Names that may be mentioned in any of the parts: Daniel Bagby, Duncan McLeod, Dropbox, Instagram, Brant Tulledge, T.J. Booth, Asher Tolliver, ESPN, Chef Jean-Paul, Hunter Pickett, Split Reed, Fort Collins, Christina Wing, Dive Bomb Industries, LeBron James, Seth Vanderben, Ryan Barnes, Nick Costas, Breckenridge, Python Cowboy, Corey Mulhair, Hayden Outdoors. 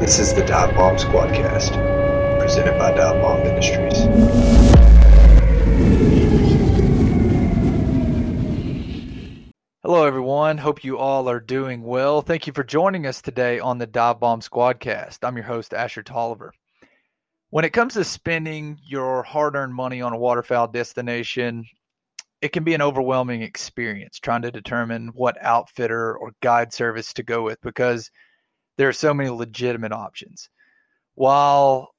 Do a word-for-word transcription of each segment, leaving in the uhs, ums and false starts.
This is the Dive Bomb Squadcast, presented by Dive Bomb Industries. Hello, everyone. Hope you all are doing well. Thank you for joining us today on the Dive Bomb Squadcast. I'm your host, Asher Tolliver. When it comes to spending your hard-earned money on a waterfowl destination, it can be an overwhelming experience trying to determine what outfitter or guide service to go with because there are so many legitimate options. While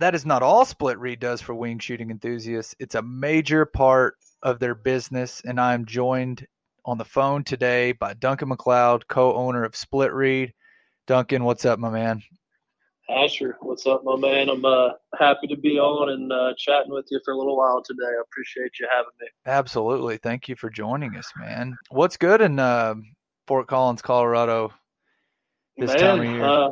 that is not all Split Reed does for wing shooting enthusiasts, it's a major part of their business, and I am joined on the phone today by Duncan McLeod, co-owner of Split Reed. Duncan, what's up, my man? Asher, what's up, my man? I'm uh, happy to be on and uh, chatting with you for a little while today. I appreciate you having me. Absolutely. Thank you for joining us, man. What's good in uh, Fort Collins, Colorado this man, time of year? Uh,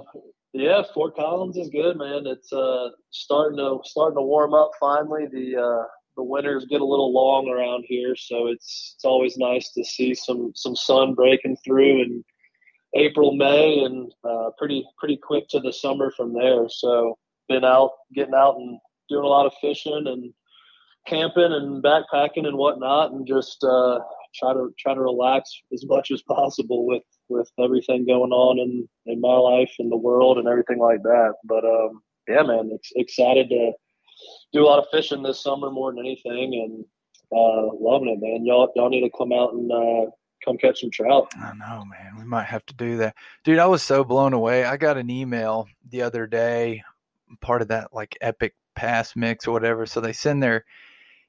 yeah, Fort Collins is good, man. It's uh, starting to starting to warm up finally. The uh, the winters get a little long around here, so it's it's always nice to see some, some sun breaking through and April, May, and uh, pretty pretty quick to the summer from there. So been out, getting out and doing a lot of fishing and camping and backpacking and whatnot, and just uh, try to try to relax as much as possible with, with everything going on in, in my life and the world and everything like that. But um, yeah, man, it's excited to do a lot of fishing this summer more than anything, and uh, loving it, man. Y'all y'all need to come out and uh, come catch some trout. I know, man. We might have to do that. Dude, I was so blown away. I got an email the other day, part of that like Epic Pass mix or whatever. So they send their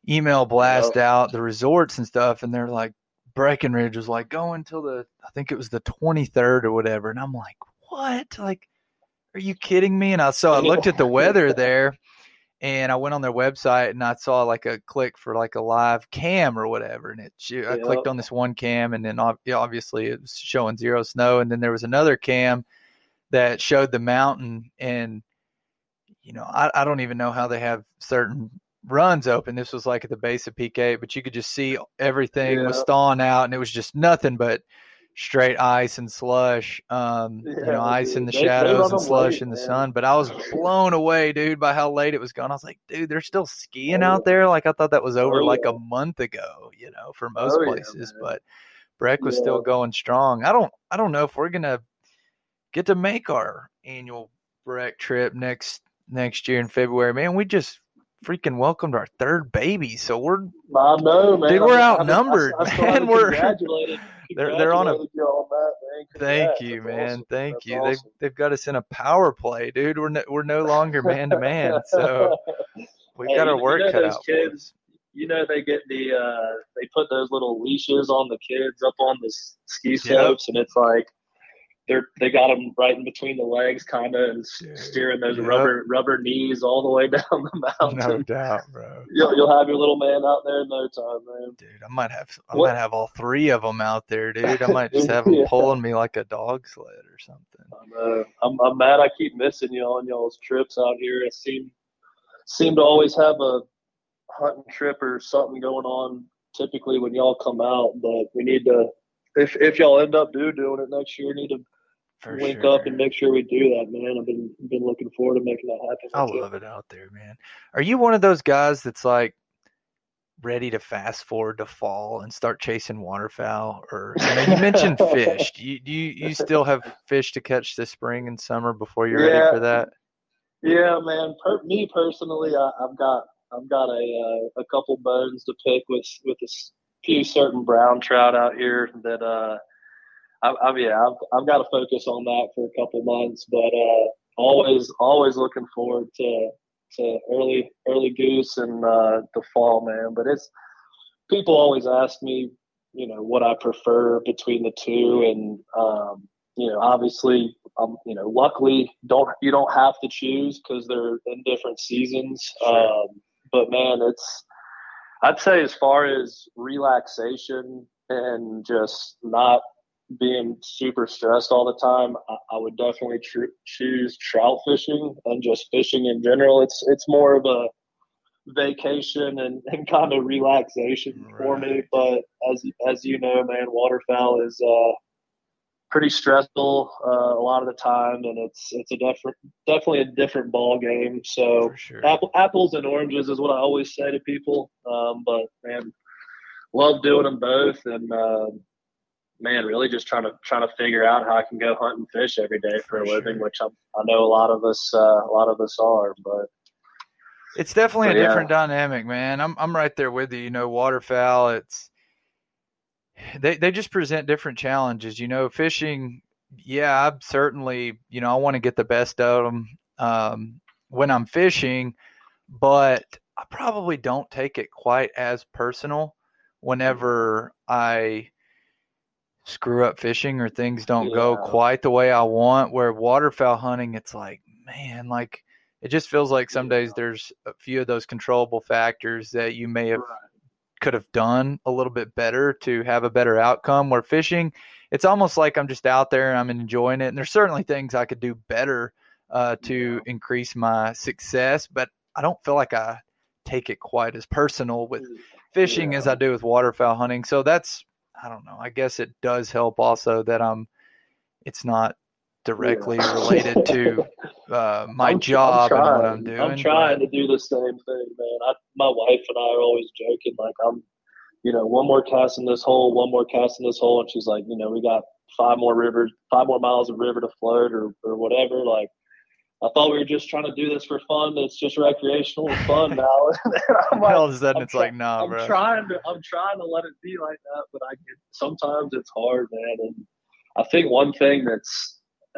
email blast oh. out, the resorts and stuff, and they're like, Breckenridge was like, go until the, I think it was the twenty-third or whatever. And I'm like, what? Like, are you kidding me? And I so I looked at the weather there, and I went on their website and I saw like a click for like a live cam or whatever. And it, I yep. clicked on this one cam, and then obviously it was showing zero snow. And then there was another cam that showed the mountain. And, you know, I, I don't even know how they have certain runs open. This was like at the base of P K, but you could just see everything yep. was thawing out, and it was just nothing but straight ice and slush, um, yeah, you know, ice dude. in the they, shadows they and slush late, in the man. sun. But I was blown away, dude, by how late it was going. I was like, dude, they're still skiing oh, out there. Like I thought that was over oh, like yeah. a month ago, you know, for most oh, places. Yeah, but Breck was yeah. still going strong. I don't, I don't know if we're gonna get to make our annual Breck trip next next year in February. Man, we just freaking welcomed our third baby, so we're I know, man. Dude, we're outnumbered, I mean, I, I man. We're congratulated. They're they're on a you on that, man. Thank you, man. Awesome. Thank That's you. Awesome. They've they've got us in a power play, dude. We're no, we're no longer man to man, so we've hey, got our work you know cut out. Kids, you know they get the uh, they put those little leashes on the kids up on the ski slopes, yep. and it's like they're they got them right in between the legs, kind of, and dude, steering those yep. rubber rubber knees all the way down the mountain. No doubt, bro. You'll you'll have your little man out there in no time, man. Dude, I might have I what? might have all three of them out there, dude. I might just have yeah. them pulling me like a dog sled or something. I'm, uh, I'm I'm mad. I keep missing y'all on y'all's trips out here. I seem seem to always have a hunting trip or something going on. Typically when y'all come out, but we need to. If if y'all end up do doing it next year, need to For link sure. up and make sure we do that, man. I've been been looking forward to making that happen. I love it out there, man. Are you one of those guys that's like ready to fast forward to fall and start chasing waterfowl? Or I mean, you mentioned fish. Do you, do you you still have fish to catch this spring and summer before you're yeah. ready for that? Yeah, man. Per, me personally, I, I've got I've got a uh, a couple bones to pick with with this. Few certain brown trout out here that uh I, I mean, yeah I've, I've got to focus on that for a couple months, but uh always always looking forward to to early early goose and uh the fall, man. But it's people always ask me, you know, what I prefer between the two, and um you know, obviously I'm you know luckily don't you don't have to choose because they're in different seasons. Sure. um but man it's I'd say as far as relaxation and just not being super stressed all the time, I, I would definitely tr- choose trout fishing and just fishing in general. It's it's more of a vacation and, and kind of relaxation right. for me. But as as you know, man, waterfowl is uh, pretty stressful uh, a lot of the time, and it's it's a different, definitely a different ball game. So sure. apple, apples and oranges is what I always say to people. Um, but man, love doing them both, and uh, man, really just trying to trying to figure out how I can go hunt and fish every day for, for a sure. living, which I'm, I know a lot of us uh, a lot of us are, but. It's definitely but, a different yeah. dynamic, man. I'm I'm right there with you. You know, waterfowl, it's they they just present different challenges. You know, fishing, yeah, I'm certainly, you know, I want to get the best of them um, when I'm fishing, but I probably don't take it quite as personal whenever I screw up fishing or things don't yeah. go quite the way I want. Where waterfowl hunting, it's like, man, like, it just feels like some days there's a few of those controllable factors that you may have could have done a little bit better to have a better outcome. Where fishing, it's almost like I'm just out there and I'm enjoying it. And there's certainly things I could do better uh, to yeah. increase my success, but I don't feel like I take it quite as personal with fishing yeah. as I do with waterfowl hunting. So that's, I don't know, I guess it does help also that I'm, it's not directly yeah. related to uh, my I'm, job I'm and what I'm doing. I'm trying to do the same thing, man. I, my wife and I are always joking, like, I'm, you know, one more cast in this hole, one more cast in this hole, and she's like, you know, we got five more rivers, five more miles of river to float or, or whatever. Like, I thought we were just trying to do this for fun. It's just recreational and fun now. I'm like, all of a sudden, I'm it's try- like, nah, I'm bro. Trying to, I'm trying to let it be like that, but I get, sometimes it's hard, man. And I think one thing that's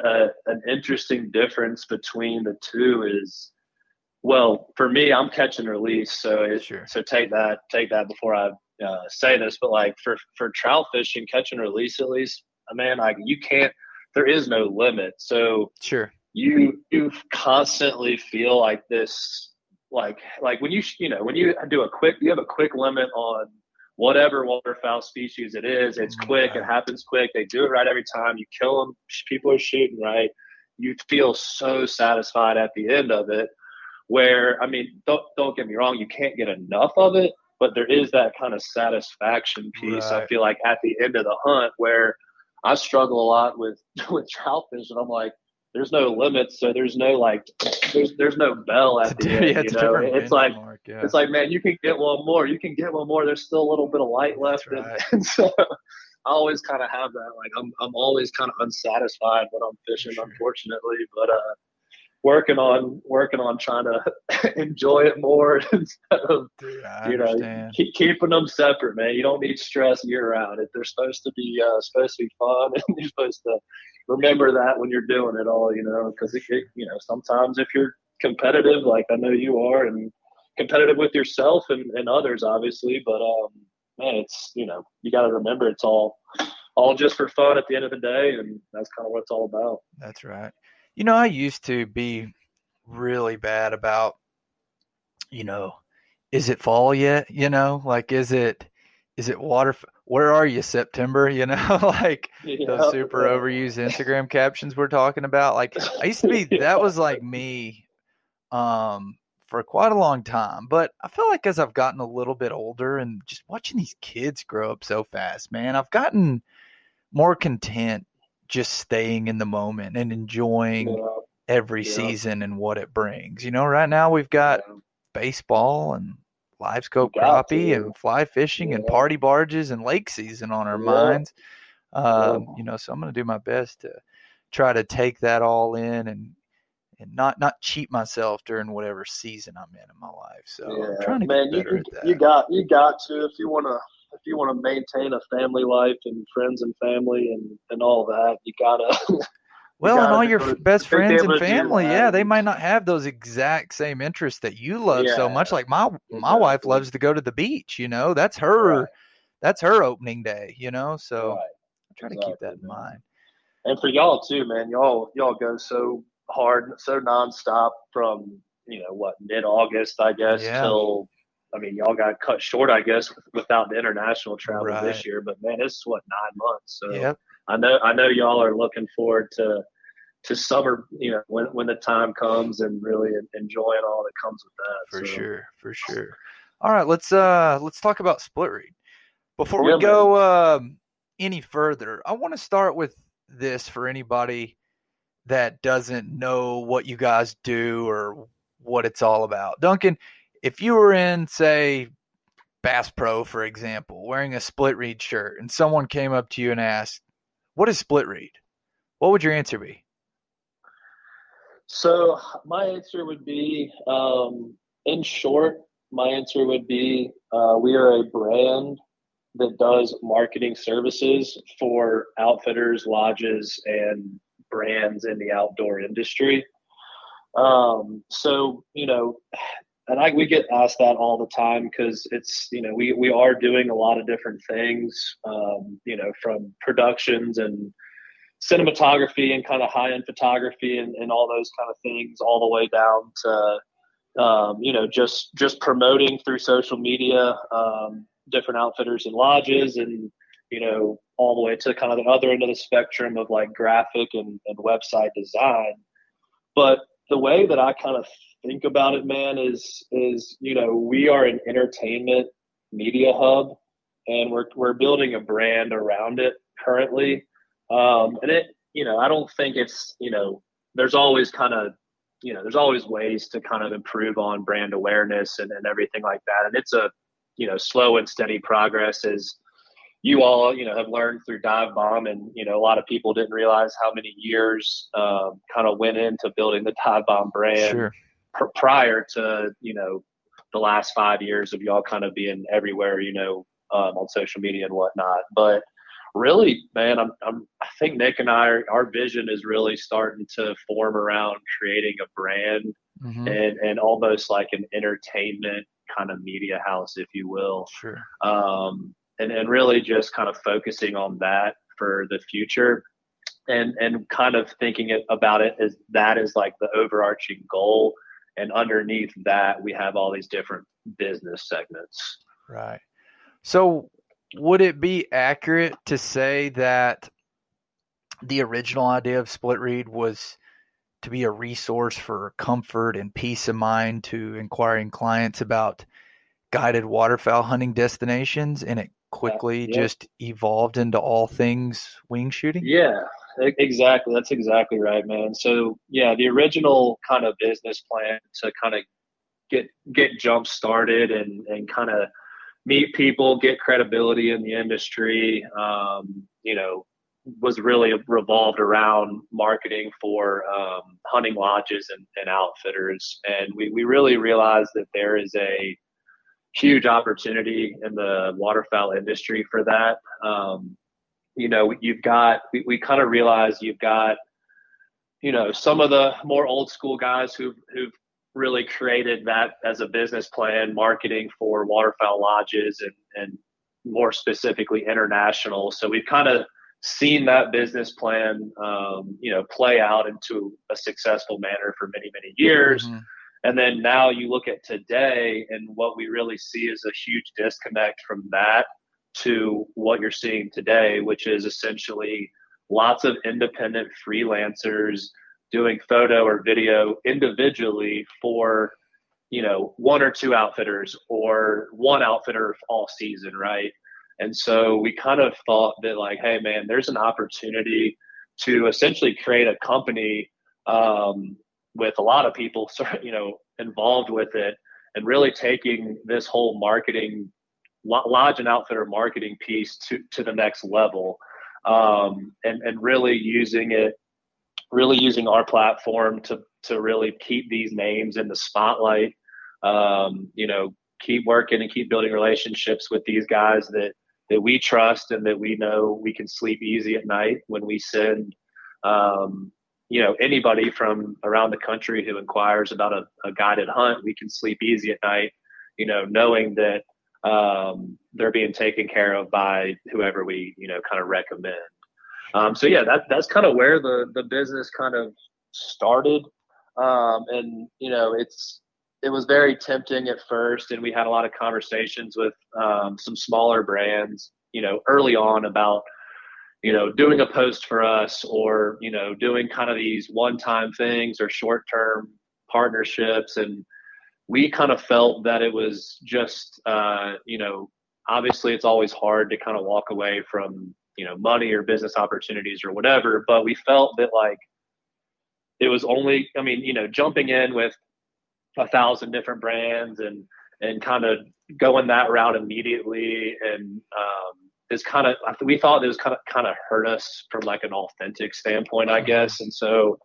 Uh, an interesting difference between the two is, well, for me, I'm catch and release. So, it, sure. so take that, take that before I uh, say this, but like for, for trout fishing, catch and release, at least, man, like you can't, there is no limit. So sure. you, you constantly feel like this, like, like when you, you know, when you do a quick, you have a quick limit on whatever waterfowl species it is, it's quick, it happens quick, they do it right every time, you kill them, people are shooting right, you feel so satisfied at the end of it, where, I mean, don't don't get me wrong, you can't get enough of it, but there is that kind of satisfaction piece, right. I feel like, at the end of the hunt, where I struggle a lot with, with trout fish, and I'm like, there's no limits, so there's no like, there's there's no bell at the end. Yeah, it's you know? It's like mark, yeah. it's like, man, you can get one more, you can get one more. There's still a little bit of light left, right. and, and so I always kind of have that. Like I'm I'm always kind of unsatisfied when I'm fishing, sure. unfortunately. But uh, working on working on trying to enjoy it more instead of yeah, you know keep, keeping them separate, man. You don't need stress year round. If they're supposed to be uh, supposed to be fun, and you're supposed to remember that when you're doing it all, you know, because it, it, you know, sometimes if you're competitive, like I know you are, and competitive with yourself and, and others, obviously, but um, man, it's, you know, you got to remember it's all, all just for fun at the end of the day, and that's kind of what it's all about. That's right. You know, I used to be really bad about, you know, is it fall yet? You know, like is it, is it water? Where are you, September? You know, like yeah. those super overused Instagram captions we're talking about. Like I used to be, that was like me um, for quite a long time. But I feel like as I've gotten a little bit older and just watching these kids grow up so fast, man, I've gotten more content just staying in the moment and enjoying yeah. every yeah. season and what it brings. You know, right now we've got yeah. baseball and live scope crappie to. and fly fishing yeah. and party barges and lake season on our yeah. minds. Um, yeah. You know, so I'm going to do my best to try to take that all in and, and not, not cheat myself during whatever season I'm in in my life. So yeah. I'm trying to Man, get better you, at that. You got, you got to, if you want to, if you want to maintain a family life and friends and family and, and all that, you gotta, well, and all your f- best friends and family, yeah, they might not have those exact same interests that you love yeah. so much. Like my my yeah. wife loves to go to the beach, you know. That's her right. that's her opening day, you know. So right. I try exactly. to keep that in mind. And for y'all too, man, y'all y'all go so hard, so nonstop from, you know, what, mid-August, I guess, yeah. till, I mean, y'all got cut short, I guess, without the international travel right. this year. But man, it's what, nine months. So yep. I know, I know, y'all are looking forward to to summer, you know, when when the time comes, and really enjoying all that comes with that. For so. sure, for sure. All right, let's uh, let's talk about Split Reed. Before we yeah, go um, any further, I want to start with this for anybody that doesn't know what you guys do or what it's all about. Duncan, if you were in, say, Bass Pro, for example, wearing a Split Reed shirt, and someone came up to you and asked, what is Split Reed? What would your answer be? So my answer would be, um, in short, my answer would be uh, we are a brand that does marketing services for outfitters, lodges, and brands in the outdoor industry. Um, so, you know, and I, we get asked that all the time because it's, you know, we, we are doing a lot of different things, um, you know, from productions and cinematography and kind of high-end photography and, and all those kind of things, all the way down to, um, you know, just, just promoting through social media, um, different outfitters and lodges, and, you know, all the way to kind of the other end of the spectrum of like graphic and, and website design. But the way that I kind of think about it, man, is, is, you know, we are an entertainment media hub, and we're, we're building a brand around it currently. Um, and it, you know, I don't think it's, you know, there's always kind of, you know, there's always ways to kind of improve on brand awareness and, and everything like that. And it's a, you know, slow and steady progress, as you all, you know, have learned through Dive Bomb. And, you know, a lot of people didn't realize how many years, um, kind of went into building the Dive Bomb brand. Sure. pr- prior to, you know, the last five years of y'all kind of being everywhere, you know, um, on social media and whatnot. But really, man, I'm, I'm, I think Nick and I, are, our vision is really starting to form around creating a brand, mm-hmm. and, and almost like an entertainment kind of media house, if you will. Sure. Um, and, and really just kind of focusing on that for the future, and, and kind of thinking it, about it as that is like the overarching goal. And underneath that, we have all these different business segments. Right. So, would it be accurate to say that the original idea of Split Reed was to be a resource for comfort and peace of mind to inquiring clients about guided waterfowl hunting destinations, and it quickly yeah, yeah. just evolved into all things wing shooting? Yeah, exactly. That's exactly right, man. So, yeah, the original kind of business plan to kind of get get jump started and, and kind of meet people, get credibility in the industry, um, you know, was really revolved around marketing for um, hunting lodges and, and outfitters. And we, we really realized that there is a huge opportunity in the waterfowl industry for that. Um, you know, you've got, we, we kind of realized you've got, you know, some of the more old school guys who've, who've really created that as a business plan, marketing for waterfowl lodges and, and more specifically international. So we've kind of seen that business plan, um, you know, play out into a successful manner for many, many years. Mm-hmm. And then now you look at today, and what we really see is a huge disconnect from that to what you're seeing today, which is essentially lots of independent freelancers doing photo or video individually for, you know, one or two outfitters or one outfitter all season, right? And so we kind of thought that, like, hey, man, there's an opportunity to essentially create a company um, with a lot of people, you know, involved with it, and really taking this whole marketing, lodge and outfitter marketing piece to, to the next level, um, and, and really using it, really using our platform to, to really keep these names in the spotlight, um, you know, keep working and keep building relationships with these guys that, that we trust and that we know we can sleep easy at night when we send, um, you know, anybody from around the country who inquires about a, a guided hunt, we can sleep easy at night, you know, knowing that um, they're being taken care of by whoever we, you know, kind of recommend. Um, so yeah, that, that's kind of where the, the business kind of started. Um, and, you know, it's, it was very tempting at first. And we had a lot of conversations with, um, some smaller brands, you know, early on about, you know, doing a post for us, or, you know, doing kind of these one-time things or short-term partnerships. And we kind of felt that it was just, uh, you know, obviously it's always hard to kind of walk away from you know, money or business opportunities or whatever. But we felt that like it was only, I mean, you know, jumping in with a thousand different brands and, and kind of going that route immediately. And, um, is kind of, we thought it was kind of, kind of hurt us from like an authentic standpoint, I guess. And so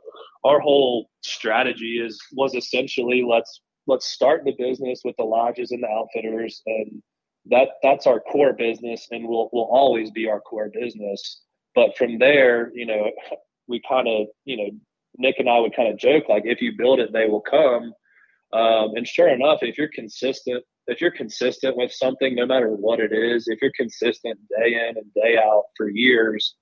our whole strategy is, was essentially let's, let's start the business with the lodges and the outfitters, and that that's our core business and will, will always be our core business. But from there, you know, we kind of, you know, Nick and I would kind of joke, like, if you build it, they will come. Um, and sure enough, if you're consistent, if you're consistent with something, no matter what it is, if you're consistent day in and day out for years,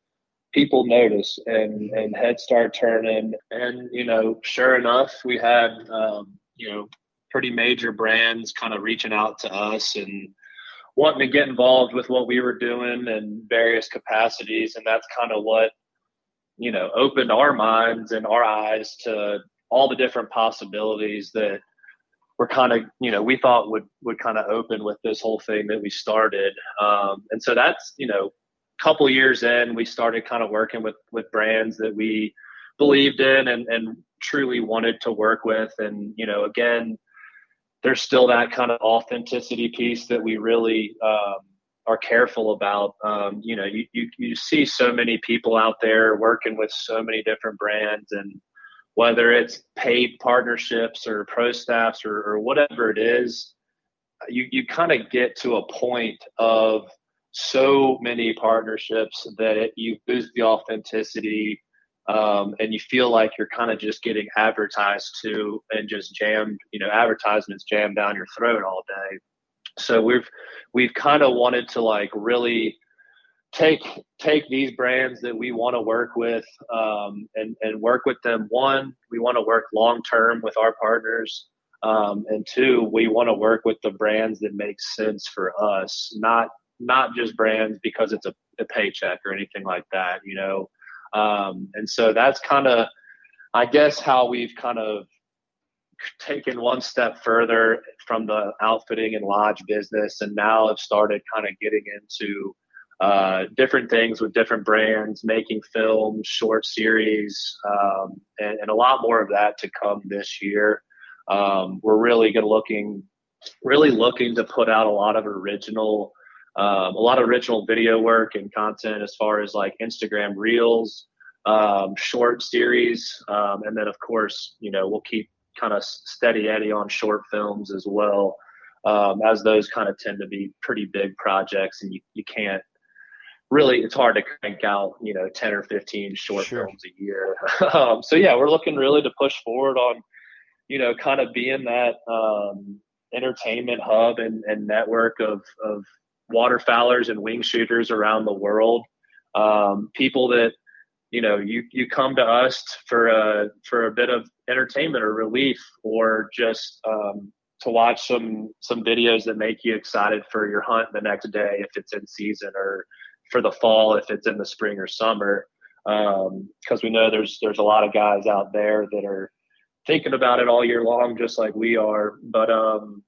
people notice and, and heads start turning. And, you know, sure enough, we had, um, you know, pretty major brands kind of reaching out to us and wanting to get involved with what we were doing in various capacities. And that's kind of what, you know, opened our minds and our eyes to all the different possibilities that we're kind of, you know, we thought would, would kind of open with this whole thing that we started. Um, and so that's, you know, a couple years in, we started kind of working with, with brands that we believed in and, and truly wanted to work with. And, you know, again, there's still that kind of authenticity piece that we really um, are careful about. Um, you know, you, you, you see so many people out there working with so many different brands, and whether it's paid partnerships or pro staffs or, or whatever it is, you, you kind of get to a point of so many partnerships that it, you lose the authenticity, um, and you feel like you're kind of just getting advertised to and just jammed, you know, advertisements jammed down your throat all day. So we've, we've kind of wanted to like really take take these brands that we want to work with, um, and, and work with them. One, we want to work long-term with our partners. Um, and two, we want to work with the brands that make sense for us, not not just brands because it's a, a paycheck or anything like that, you know. Um, and so that's kind of, I guess, how we've kind of taken one step further from the outfitting and lodge business, and now have started kind of getting into uh, different things with different brands, making films, short series, um, and, and a lot more of that to come this year. Um, we're really good looking, really looking to put out a lot of original, um, a lot of original video work and content as far as like Instagram reels, um, short series. Um, and then of course, you know, we'll keep kind of steady Eddie on short films as well. Um, as those kind of tend to be pretty big projects, and you, you can't, really, it's hard to crank out, you know, ten or fifteen short sure. films a year. um, so yeah, we're looking really to push forward on, you know, kind of being that, um, entertainment hub and, and network of, of waterfowlers and wing shooters around the world. Um, people that, you know, you, you come to us for a, for a bit of entertainment or relief, or just, um, to watch some, some videos that make you excited for your hunt the next day, if it's in season, or for the fall, if it's in the spring or summer. Um, cause we know there's, there's a lot of guys out there that are thinking about it all year long, just like we are. But, um,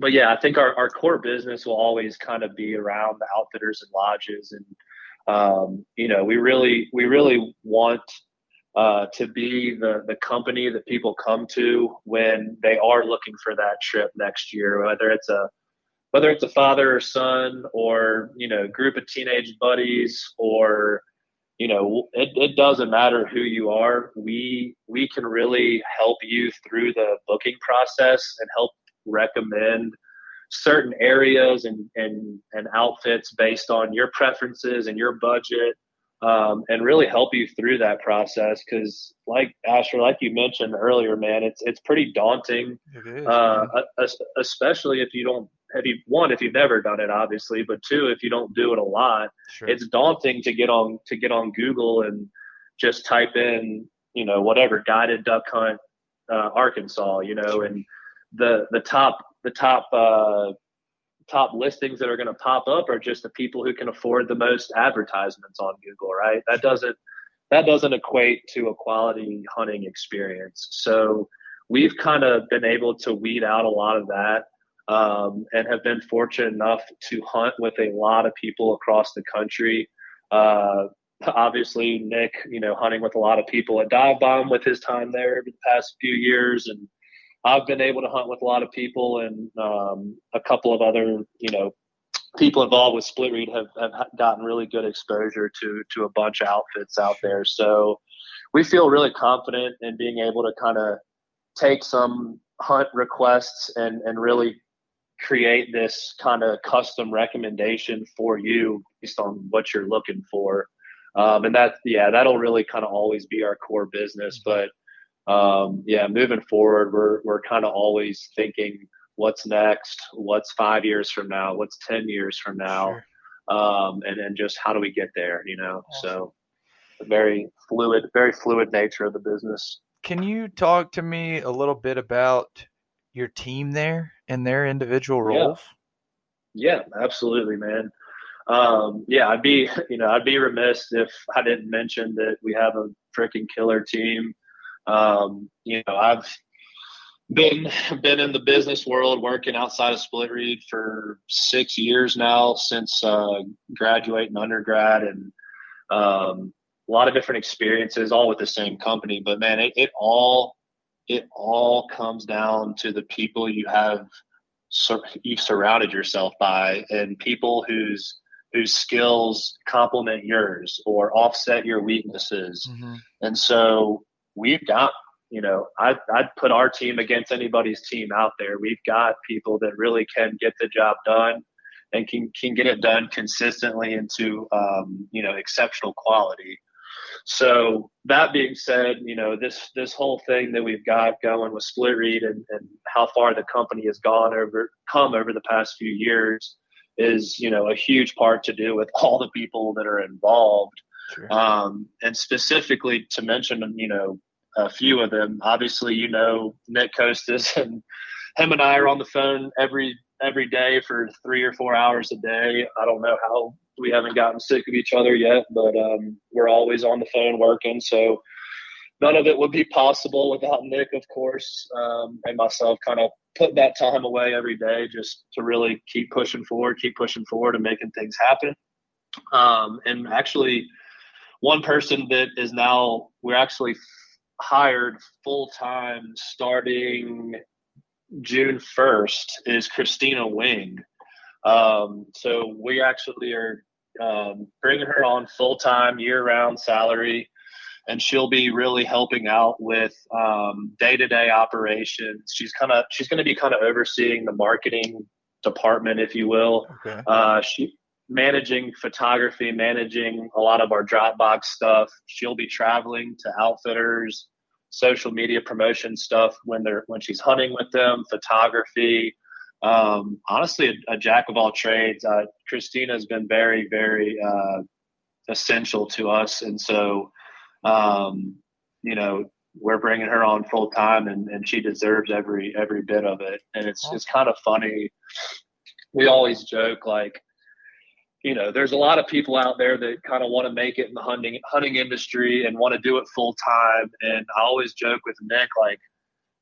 but yeah, I think our, our core business will always kind of be around the outfitters and lodges. And, um, you know, we really, we really want Uh, to be the, the company that people come to when they are looking for that trip next year, whether it's a whether it's a father or son, or, you know, group of teenage buddies, or, you know, it, it doesn't matter who you are. We we can really help you through the booking process and help recommend certain areas and, and, and outfits based on your preferences and your budget. Um, and really help you through that process. Cause like Asher, like you mentioned earlier, man, it's, it's pretty daunting, it is, uh, a, a, especially if you don't, if you one, if you've never done it, obviously, but two, if you don't do it a lot, sure. It's daunting to get on, to get on Google and just type in, you know, whatever guided duck hunt, uh, Arkansas, you know, sure. And the, the top, the top, uh, top listings that are going to pop up are just the people who can afford the most advertisements on Google, right? That doesn't, that doesn't equate to a quality hunting experience. So we've kind of been able to weed out a lot of that, um, and have been fortunate enough to hunt with a lot of people across the country, Uh, obviously, Nick, you know, hunting with a lot of people at Dive Bomb with his time there over the past few years, and I've been able to hunt with a lot of people, and um, a couple of other, you know, people involved with Split Reed have, have gotten really good exposure to to a bunch of outfits out there. So we feel really confident in being able to kind of take some hunt requests and, and really create this kind of custom recommendation for you based on what you're looking for. Um, and that, yeah, that'll really kind of always be our core business. But um, yeah, moving forward, we're, we're kind of always thinking, what's next, what's five years from now, what's ten years from now, sure. um, and then just how do we get there, you know? Awesome. So a very fluid, very fluid nature of the business. Can you talk to me a little bit about your team there and their individual roles? Yeah, yeah, absolutely, man. Um, yeah, I'd be, you know, I'd be remiss if I didn't mention that we have a freaking killer team. Um, you know, I've, Been been in the business world, working outside of Split Reed for six years now, since uh, graduating undergrad, and um, a lot of different experiences, all with the same company. But man, it, it all it all comes down to the people you have sur- you've surrounded yourself by, and people whose whose skills complement yours or offset your weaknesses. Mm-hmm. And so we've got. You know, I, I'd put our team against anybody's team out there. We've got people that really can get the job done and can, can get it done consistently into, um, you know, exceptional quality. So that being said, you know, this this whole thing that we've got going with Split Reed and, and how far the company has gone over, come over the past few years is, you know, a huge part to do with all the people that are involved. Sure. Um, and specifically to mention, you know, a few of them, obviously, you know, Nick Costas, and him and I are on the phone every, every day for three or four hours a day. I don't know how we haven't gotten sick of each other yet, but um, we're always on the phone working. So none of it would be possible without Nick, of course, um, and myself kind of put that time away every day just to really keep pushing forward, keep pushing forward and making things happen. Um, and actually one person that is now, we're actually hired full-time starting June first is Christina Wing. Um, so we actually are um, bringing her on full-time year-round salary, and she'll be really helping out with um, day-to-day operations. She's kind of, she's going to be kind of overseeing the marketing department, if you will. Okay. Uh, she managing photography, managing a lot of our Dropbox stuff. She'll be traveling to outfitters, social media promotion stuff when they're when she's hunting with them, photography, um honestly a, a jack of all trades. uh Christina's been very very uh essential to us, and so um you know we're bringing her on full time, and, and she deserves every every bit of it. And it's it's kind of funny, we always joke, like, you know, there's a lot of people out there that kind of want to make it in the hunting hunting industry and want to do it full time. And I always joke with Nick, like,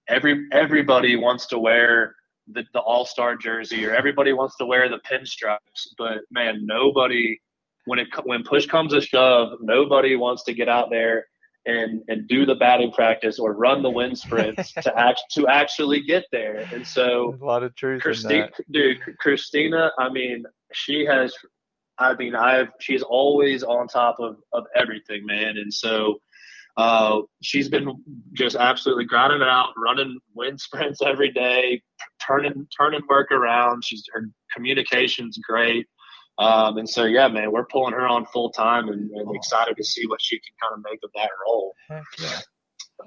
every everybody wants to wear the, the all-star jersey, or everybody wants to wear the pinstripes. But man, nobody, when it when push comes to shove, nobody wants to get out there and and do the batting practice or run the wind sprints to act to actually get there. And so, a lot of truth Christi- dude, Christina, I mean, she has. I mean, I've she's always on top of, of everything, man. And so uh, she's been just absolutely grinding it out, running wind sprints every day, turning turning work around. She's her communication's great, um, and so yeah, man, we're pulling her on full time, and, and excited to see what she can kind of make of that role. Yeah.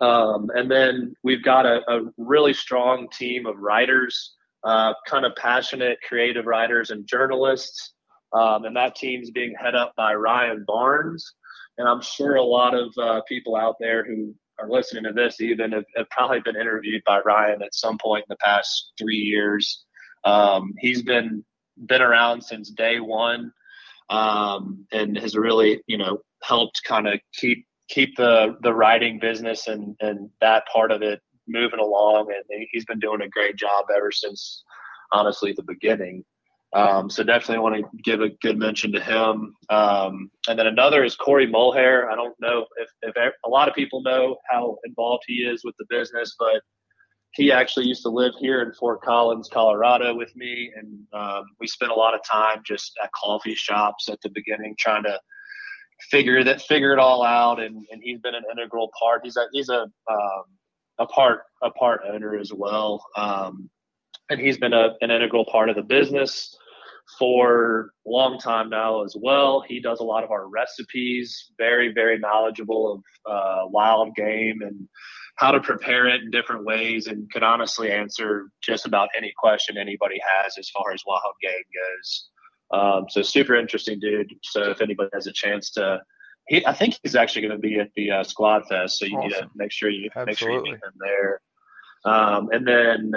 Um, and then we've got a, a really strong team of writers, uh, kind of passionate, creative writers and journalists. Um, and that team's being head up by Ryan Barnes. And I'm sure a lot of uh, people out there who are listening to this even have, have probably been interviewed by Ryan at some point in the past three years. Um, he's been been around since day one, um, and has really, you know, helped kind of keep keep the, the writing business and, and that part of it moving along. And he's been doing a great job ever since, honestly, the beginning. Um, so definitely want to give a good mention to him. Um, and then another is Corey Mulhair. I don't know if, if a lot of people know how involved he is with the business, but he actually used to live here in Fort Collins, Colorado with me. And um, we spent a lot of time just at coffee shops at the beginning trying to figure that, figure it all out. And, and he's been an integral part. He's a, he's a, um, a part, a part owner as well. Um, and he's been a, an integral part of the business for a long time now as well. He does a lot of our recipes, very, very knowledgeable of uh, wild game and how to prepare it in different ways, and could honestly answer just about any question anybody has as far as wild game goes. Um, so super interesting dude. So if anybody has a chance to, he, I think he's actually going to be at the uh, Squad Fest. So you awesome. Need to make sure you Absolutely. Make sure you meet him there. Um, and then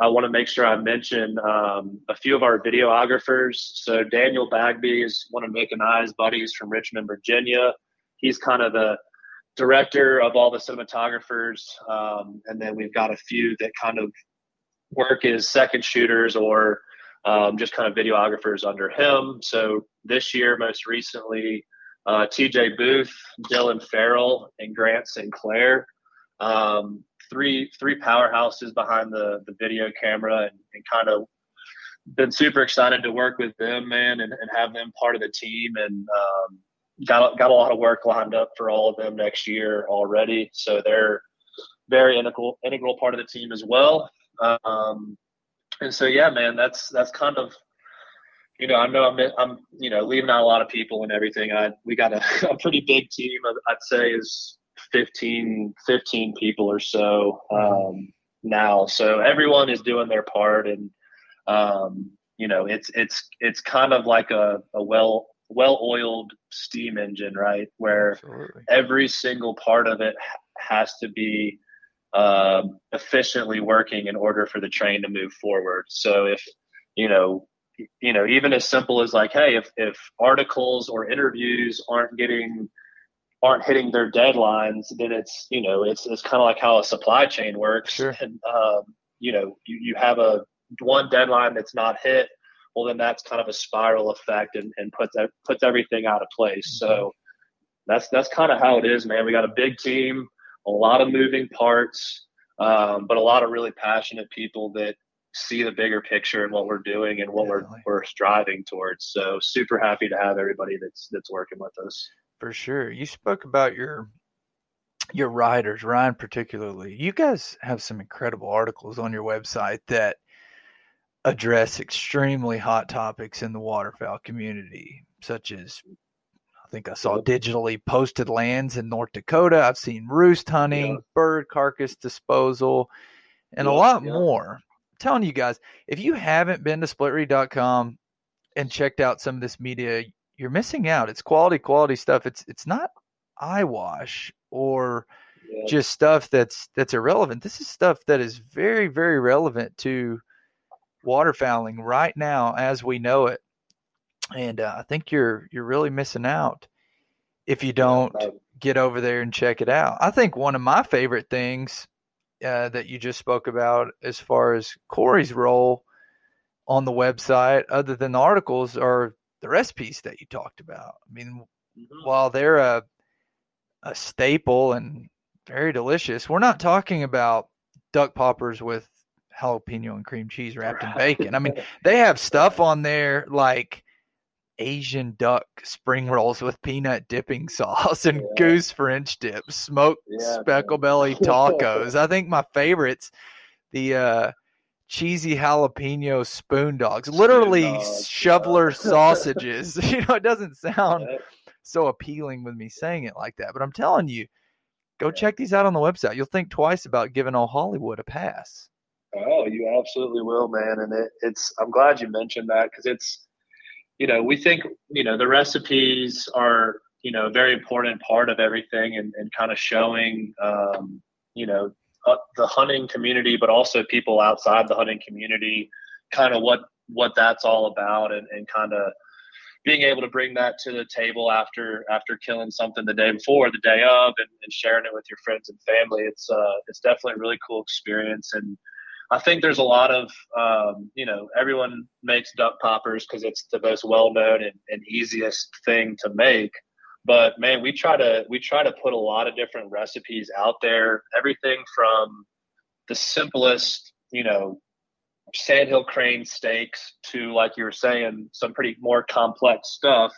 I want to make sure I mention um, a few of our videographers. So Daniel Bagby is one of Nick and I's buddies from Richmond, Virginia. He's kind of the director of all the cinematographers. Um, and then we've got a few that kind of work as second shooters or um, just kind of videographers under him. So this year, most recently, uh, T J. Booth, Dylan Farrell, and Grant Sinclair. Um, three three powerhouses behind the, the video camera, and, and kind of been super excited to work with them, man, and, and have them part of the team. And um, got got a lot of work lined up for all of them next year already. So they're very integral integral part of the team as well. Um, and so yeah, man, that's that's kind of, you know, I know I'm I'm you know leaving out a lot of people and everything. I we got a, a pretty big team. I'd say is. fifteen, fifteen people or so um, now. So everyone is doing their part, and um, you know, it's it's it's kind of like a, a well well oiled steam engine, right? Where Absolutely. Every single part of it has to be um, efficiently working in order for the train to move forward. So if you know, you know, even as simple as like, hey, if if articles or interviews aren't getting aren't hitting their deadlines, then it's, you know, it's, it's kind of like how a supply chain works. Sure. And, um, you know, you, you have a one deadline that's not hit. Well, then that's kind of a spiral effect and, and puts, puts everything out of place. So that's, that's kind of how it is, man. We got a big team, a lot of moving parts, um, but a lot of really passionate people that see the bigger picture and what we're doing and what Definitely. we're, we're striving towards. So super happy to have everybody that's, that's working with us. For sure. You spoke about your your riders, Ryan particularly. You guys have some incredible articles on your website that address extremely hot topics in the waterfowl community, such as, I think I saw digitally posted lands in North Dakota. I've seen roost hunting, yeah. bird carcass disposal, and yeah, a lot yeah. more. I'm telling you guys, if you haven't been to split reed dot com and checked out some of this media, you're missing out. It's quality, quality stuff. It's it's not eyewash or yeah. just stuff that's that's irrelevant. This is stuff that is very, very relevant to waterfowling right now as we know it. And uh, I think you're you're really missing out if you don't get over there and check it out. I think one of my favorite things uh, that you just spoke about as far as Corey's role on the website, other than the articles, are the recipes that you talked about. I mean, mm-hmm. while they're a, a staple and very delicious, we're not talking about duck poppers with jalapeno and cream cheese wrapped right. in bacon. I mean, they have stuff on there like Asian duck spring rolls with peanut dipping sauce and yeah. goose French dips, smoked yeah, speckle belly tacos. I think my favorites, the, uh, cheesy jalapeno spoon dogs, literally spoon dogs, shoveler yeah. sausages. You know, it doesn't sound yeah. so appealing with me saying it like that, but I'm telling you, go yeah. check these out on the website. You'll think twice about giving old Hollywood a pass. Oh, you absolutely will, man. And it, it's, I'm glad you mentioned that, because it's, you know, we think, you know, the recipes are, you know, a very important part of everything, and, and kind of showing, um, you know, the hunting community, but also people outside the hunting community, kind of what, what that's all about, and, and kind of being able to bring that to the table after, after killing something the day before, the day of, and, and sharing it with your friends and family. It's uh it's definitely a really cool experience. And I think there's a lot of, um, you know, everyone makes duck poppers because it's the most well-known and, and easiest thing to make. But man, we try to, we try to put a lot of different recipes out there, everything from the simplest, you know, sandhill crane steaks to, like you were saying, some pretty more complex stuff.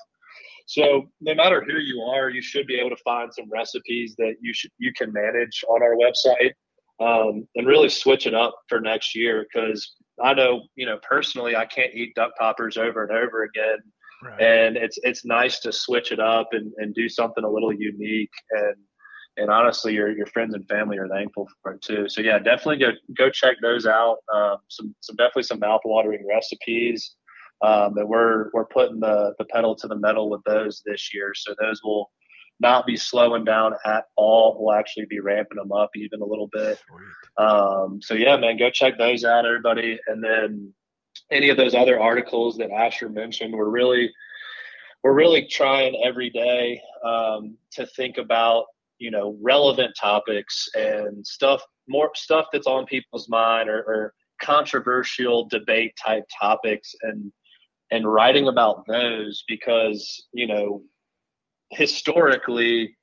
So no matter who you are, you should be able to find some recipes that you should, you can manage on our website, um, and really switch it up for next year. Cause I know, you know, personally, I can't eat duck poppers over and over again. Right. And it's, it's nice to switch it up and, and do something a little unique. And, and honestly, your, your friends and family are thankful for it too. So yeah, definitely go, go check those out. Um, some, some, definitely some mouth-watering recipes. Um, that we're we're putting the, the pedal to the metal with those this year. So those will not be slowing down at all. We'll actually be ramping them up even a little bit. Um, so, yeah, man, go check those out, everybody. And then any of those other articles that Asher mentioned, we're really, we're really trying every day um, to think about, you know, relevant topics and stuff, more stuff that's on people's mind or, or controversial debate type topics. And And writing about those because, you know, historically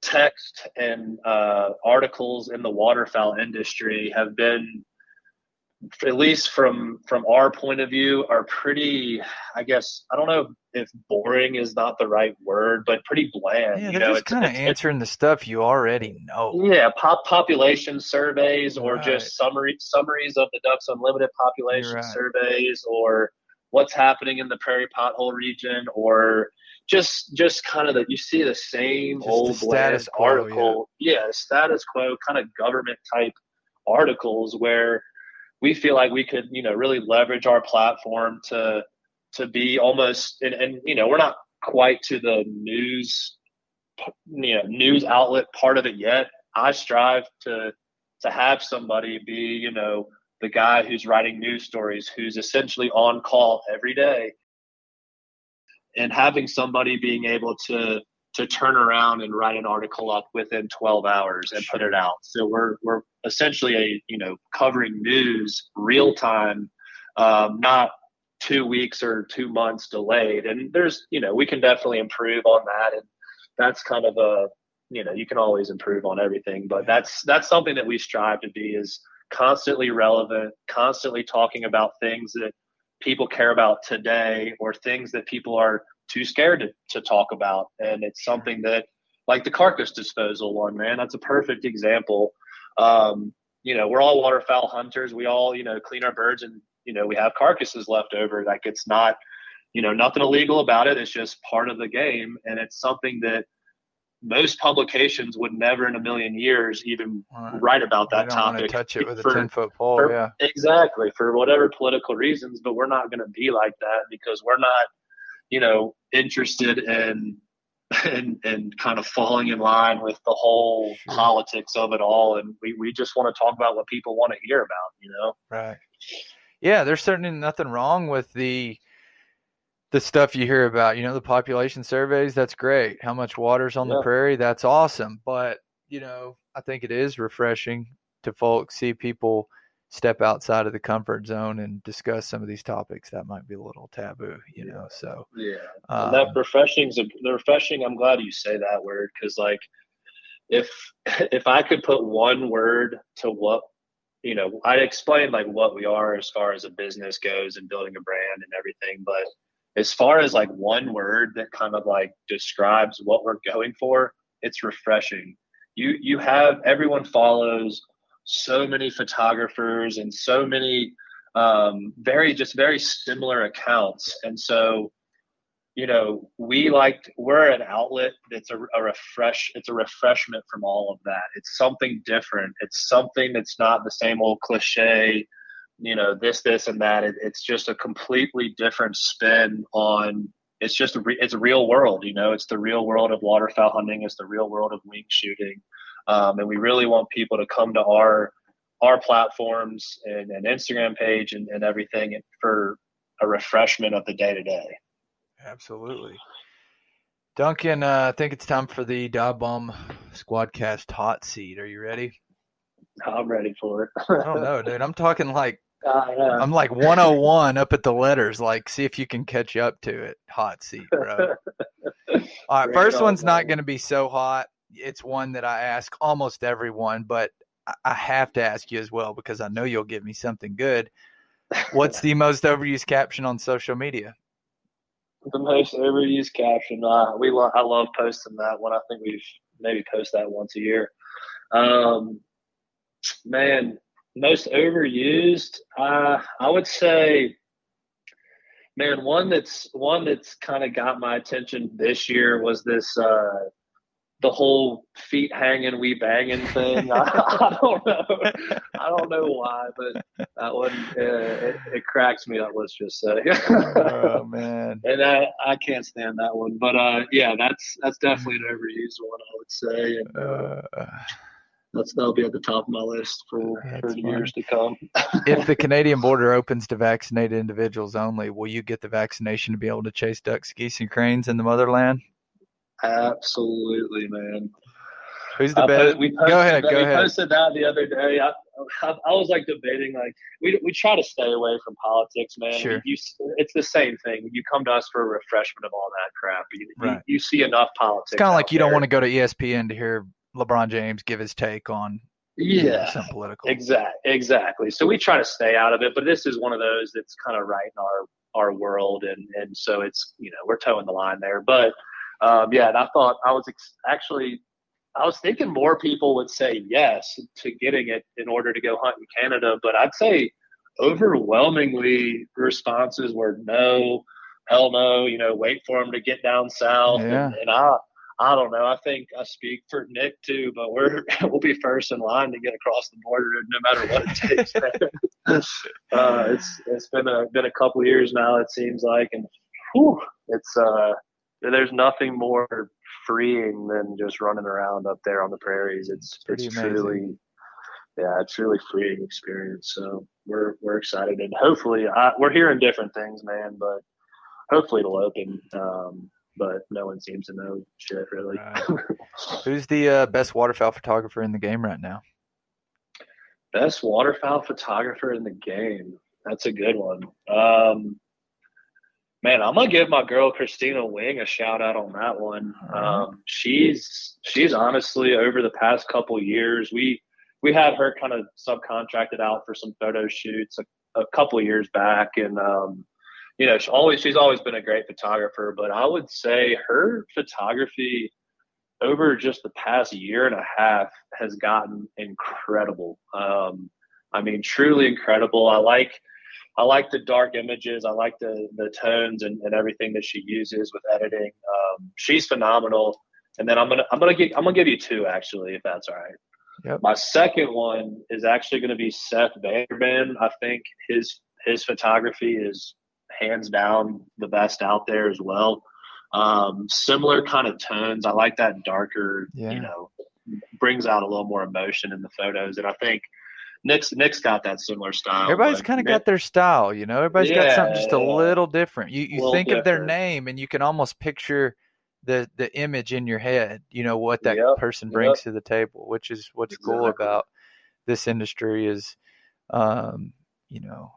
text and uh, articles in the waterfowl industry have been, at least from from our point of view, are pretty, I guess, I don't know if boring is not the right word, but pretty bland. Yeah, they're you know, just kind of answering it's, the stuff you already know. Yeah, pop population surveys or right. just summary summaries of the Ducks Unlimited population right. surveys or what's happening in the prairie pothole region, or just just kind of that you see the same just old the status quo, article. Yeah. yeah, status quo kind of government type articles where we feel like we could, you know, really leverage our platform to to be almost and, and you know, we're not quite to the news you know, news outlet part of it yet. I strive to to have somebody be, you know, the guy who's writing news stories, who's essentially on call every day, and having somebody being able to to turn around and write an article up within twelve hours and sure. put it out. So we're we're essentially a you know covering news real time, um, not two weeks or two months delayed. And there's you know we can definitely improve on that, and that's kind of a you know you can always improve on everything, but that's that's something that we strive to be is. Constantly relevant, constantly talking about things that people care about today or things that people are too scared to, to talk about. And it's something that, like the carcass disposal one, man, that's a perfect example. Um, you know, we're all waterfowl hunters. We all, you know, clean our birds and, you know, we have carcasses left over. Like it's not, you know, nothing illegal about it. It's just part of the game. And it's something that most publications would never in a million years even right. write about that don't topic. Want to touch it with for, a ten-foot pole, for, yeah. Exactly, for whatever political reasons, but we're not going to be like that because we're not, you know, interested in and in, in kind of falling in line with the whole sure. politics of it all, and we, we just want to talk about what people want to hear about, you know? Right. Yeah, there's certainly nothing wrong with the – the stuff you hear about, you know, the population surveys, that's great. How much water's on yeah. the prairie, that's awesome. But, you know, I think it is refreshing to folks, see people step outside of the comfort zone and discuss some of these topics that might be a little taboo, you yeah. know, so. Yeah, um, that refreshing's a, the refreshing, I'm glad you say that word, because, like, if if I could put one word to what, you know, I explained, like, what we are as far as a business goes and building a brand and everything, but as far as like one word that kind of like describes what we're going for, it's refreshing. You you have everyone follows so many photographers and so many um, very just very similar accounts, and so you know we like we're an outlet that's a, a refresh. It's a refreshment from all of that. It's something different. It's something that's not the same old cliche. You know, this, this, and that. It, it's just a completely different spin on, it's just, a re, it's a real world, you know, it's the real world of waterfowl hunting. It's the real world of wing shooting. Um, and we really want people to come to our, our platforms and, and Instagram page and, and everything for a refreshment of the day to day. Absolutely. Duncan, uh, I think it's time for the Dive Bomb Squadcast hot seat. Are you ready? I'm ready for it. I don't know, dude. I'm talking like I know. I'm like one oh one up at the letters. Like, see if you can catch up to it. Hot seat, bro. All right, first one's not going to be so hot. It's one that I ask almost everyone, but I have to ask you as well because I know you'll give me something good. What's the most overused caption on social media? The most overused caption. Uh, we lo- I love posting that one. I think we've maybe post that once a year. Um, man, most overused. Uh, I would say, man, one that's one that's kind of got my attention this year was this. Uh, The whole feet hanging, we banging thing. I, I don't know. I don't know why, but that one uh, it, it cracks me up. Let's just say. Oh man! And I, I can't stand that one. But uh, yeah, that's that's definitely an overused one, I would say. And, uh, uh, that's that'll be at the top of my list for, for years to come. If the Canadian border opens to vaccinated individuals only, will you get the vaccination to be able to chase ducks, geese, and cranes in the motherland? Absolutely, man. Who's the best? Uh, we posted, go ahead. That, go we ahead. posted that the other day. I, I, I was like debating, like we we try to stay away from politics, man. Sure. I mean, you, it's the same thing. You come to us for a refreshment of all that crap. You, right. you, you see enough politics. It's kind of like you there. Don't want to go to E S P N to hear LeBron James give his take on yeah you know, some political. Exactly. Exactly. So we try to stay out of it, but this is one of those that's kind of right in our our world, and and so it's you know we're toeing the line there, but. Um, yeah, and I thought I was ex- actually I was thinking more people would say yes to getting it in order to go hunt in Canada, but I'd say overwhelmingly responses were no, hell no, you know, wait for them to get down south. Yeah. And, and I I don't know. I think I speak for Nick too, but we're we'll be first in line to get across the border no matter what it takes. uh, it's it's been a been a couple of years now, it seems like, and whew, it's uh. There's nothing more freeing than just running around up there on the prairies. It's it's, it's truly, yeah, it's really freeing experience. So we're we're excited, and hopefully, I, we're hearing different things, man. But hopefully, it'll open. Um, but no one seems to know shit really. Right. Who's the uh, best waterfowl photographer in the game right now? Best waterfowl photographer in the game. That's a good one. Um, Man, I'm gonna give my girl Christina Wing a shout out on that one. Um, she's she's honestly over the past couple years, we we had her kind of subcontracted out for some photo shoots a, a couple years back, and um, you know, she always she's always been a great photographer. But I would say her photography over just the past year and a half has gotten incredible. Um, I mean, truly incredible. I like. I like the dark images. I like the, the tones and, and everything that she uses with editing. Um, she's phenomenal. And then I'm gonna I'm gonna give I'm gonna give you two actually, if that's all right. Yep. My second one is actually gonna be Seth Vanderben. I think his his photography is hands down the best out there as well. Um, similar kind of tones. I like that darker. Yeah. You know, brings out a little more emotion in the photos, and I think. Nick's Nick's got that similar style. Everybody's kind of got their style, you know. Everybody's yeah, got something just a little different. You you think different. Of their name, and you can almost picture the the image in your head. You know what that yep, person brings yep. to the table, which is what's exactly. cool about this industry is, um, you know,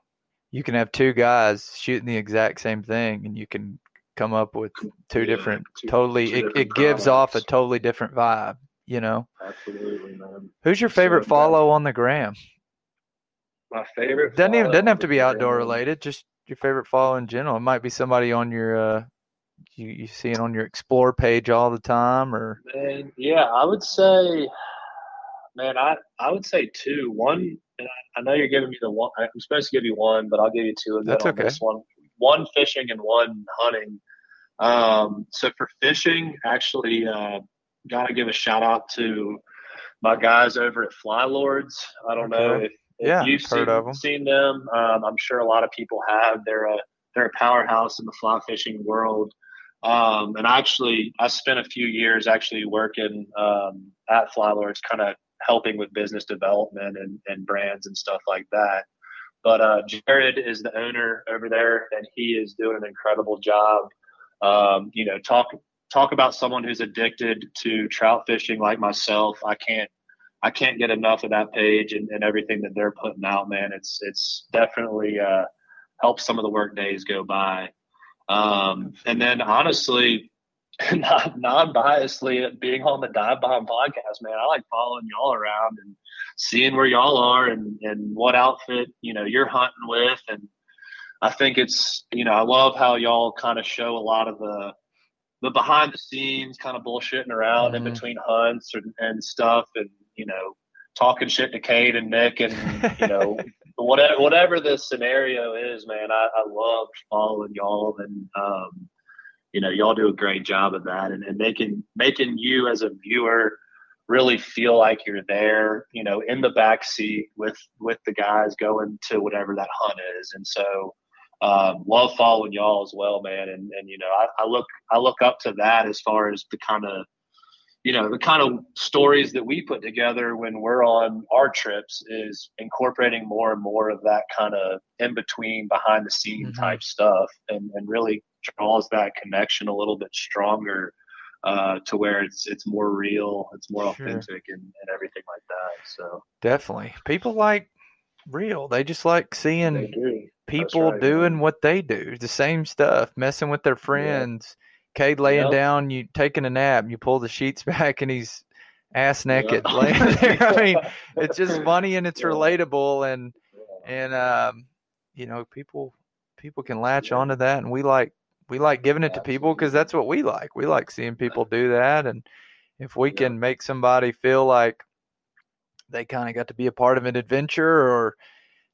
you can have two guys shooting the exact same thing, and you can come up with two yeah, different, two, totally. Two it different it gives off a totally different vibe, you know. Absolutely, man. Who's your favorite so, follow man. on the gram? My favorite doesn't even doesn't have to be outdoor related. Just your favorite follow in general. It might be somebody on your uh, you you see it on your explore page all the time, or man, yeah, I would say, man, I, I would say two. One, and I, I know you're giving me the one. I'm supposed to give you one, but I'll give you two. And that's okay. This one, one fishing and one hunting. Um, so for fishing, actually, uh, gotta give a shout out to my guys over at Flylords. I don't okay. know if. If yeah, you've seen, them. seen them. Um, I'm sure a lot of people have. They're a they're a powerhouse in the fly fishing world. Um, and actually, I spent a few years actually working um, at Flylords, kind of helping with business development and, and brands and stuff like that. But uh, Jared is the owner over there, and he is doing an incredible job. Um, you know, talk talk about someone who's addicted to trout fishing like myself. I can't. I can't get enough of that page and, and everything that they're putting out, man. It's it's definitely uh, helped some of the work days go by. Um, and then honestly, not non-biasedly, being on the Dive Bomb podcast, man, I like following y'all around and seeing where y'all are and, and what outfit, you know, you're hunting with. And I think it's, you know, I love how y'all kind of show a lot of the, the behind the scenes kind of bullshitting around mm-hmm. in between hunts and, and stuff and, you know, talking shit to Kate and Nick and, you know, whatever, whatever the scenario is, man, I, I love following y'all and, um, you know, y'all do a great job of that and, and making, making you as a viewer really feel like you're there, you know, in the backseat with, with the guys going to whatever that hunt is. And so, um, love following y'all as well, man. And, and, you know, I, I look, I look up to that as far as the kind of, you know, the kind of stories that we put together when we're on our trips is incorporating more and more of that kind of in between behind the scene mm-hmm. type stuff and, and really draws that connection a little bit stronger uh, to where it's it's more real, it's more sure. authentic and, and everything like that. So definitely. People like real. They just like seeing do. people right, doing man. what they do, the same stuff, messing with their friends. Yeah. Cade laying yep. down, you taking a nap, you pull the sheets back and he's ass naked yep. laying there. I mean, it's just funny and it's yeah. relatable and yeah. and um, you know, people people can latch yeah. onto that and we like we like giving it Absolutely. to people because that's what we like. We like seeing people do that. And if we yeah. can make somebody feel like they kind of got to be a part of an adventure or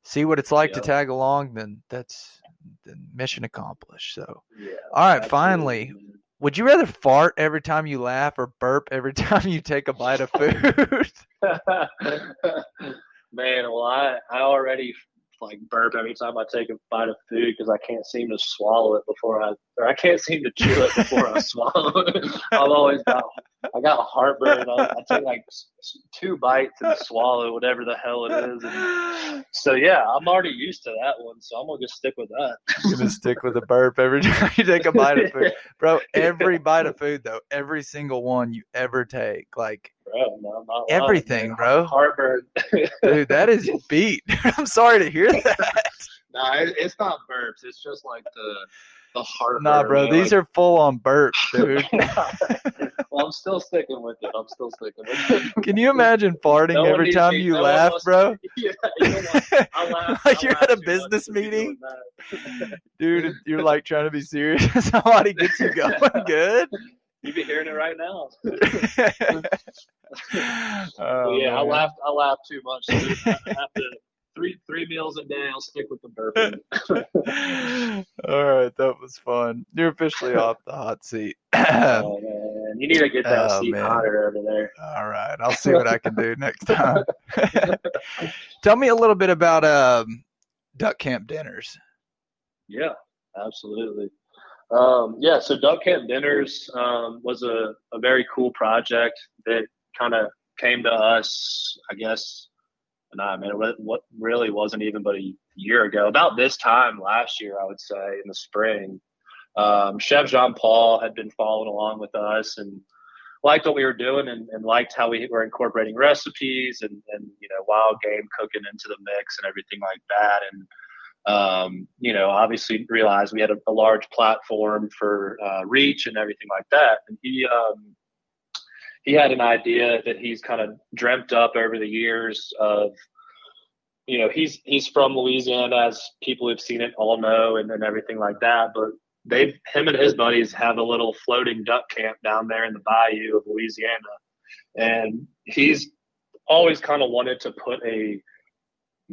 see what it's like yeah. to tag along, then that's the mission accomplished. So, yeah, all right. Absolutely. Finally, would you rather fart every time you laugh or burp every time you take a bite of food? Man, well, I, I already like burp every time I take a bite of food because I can't seem to swallow it before I, or I can't seem to chew it before I swallow it. I've always got, I got heartburn. I, I take like two bites and swallow whatever the hell it is. And so yeah, I'm already used to that one, so I'm gonna just stick with that. You're gonna stick with a burp every time you take a bite of food, bro. Every bite of food though, every single one you ever take, like. Bro, no, not everything, lying, bro. Heartburn, dude. That is beat. I'm sorry to hear that. Nah, it, it's not burps. It's just like the the heartburn. Nah, bro. Man. These are full on burps, dude. Well, I'm still sticking with it. I'm still sticking with it. Can you imagine farting no every time you no laugh, bro? Yeah, you laugh. I laugh. Like I you're laugh at a business meeting, dude. You're like trying to be serious. Somebody gets you going good. You'd be hearing it right now. Oh, yeah, man. I laughed. I laughed too much. So after three three meals a day, I'll stick with the burping. All right, that was fun. You're officially off the hot seat. Oh man, you need to get that oh, seat man. hotter over there. All right, I'll see what I can do next time. Tell me a little bit about um, duck camp dinners. Yeah, absolutely. Um, yeah, so Duck Camp Dinners um, was a, a very cool project that kind of came to us, I guess, and I mean, it what really wasn't even but a year ago. About this time last year, I would say, in the spring, um, Chef Jean-Paul had been following along with us and liked what we were doing and, and liked how we were incorporating recipes and, and, you know, wild game cooking into the mix and everything like that. And um you know obviously realized we had a, a large platform for uh reach and everything like that, and he um he had an idea that he's kind of dreamt up over the years of, you know, he's he's from Louisiana, as people who've seen it all know, and, and everything like that, but they him and his buddies have a little floating duck camp down there in the bayou of Louisiana, and he's always kind of wanted to put a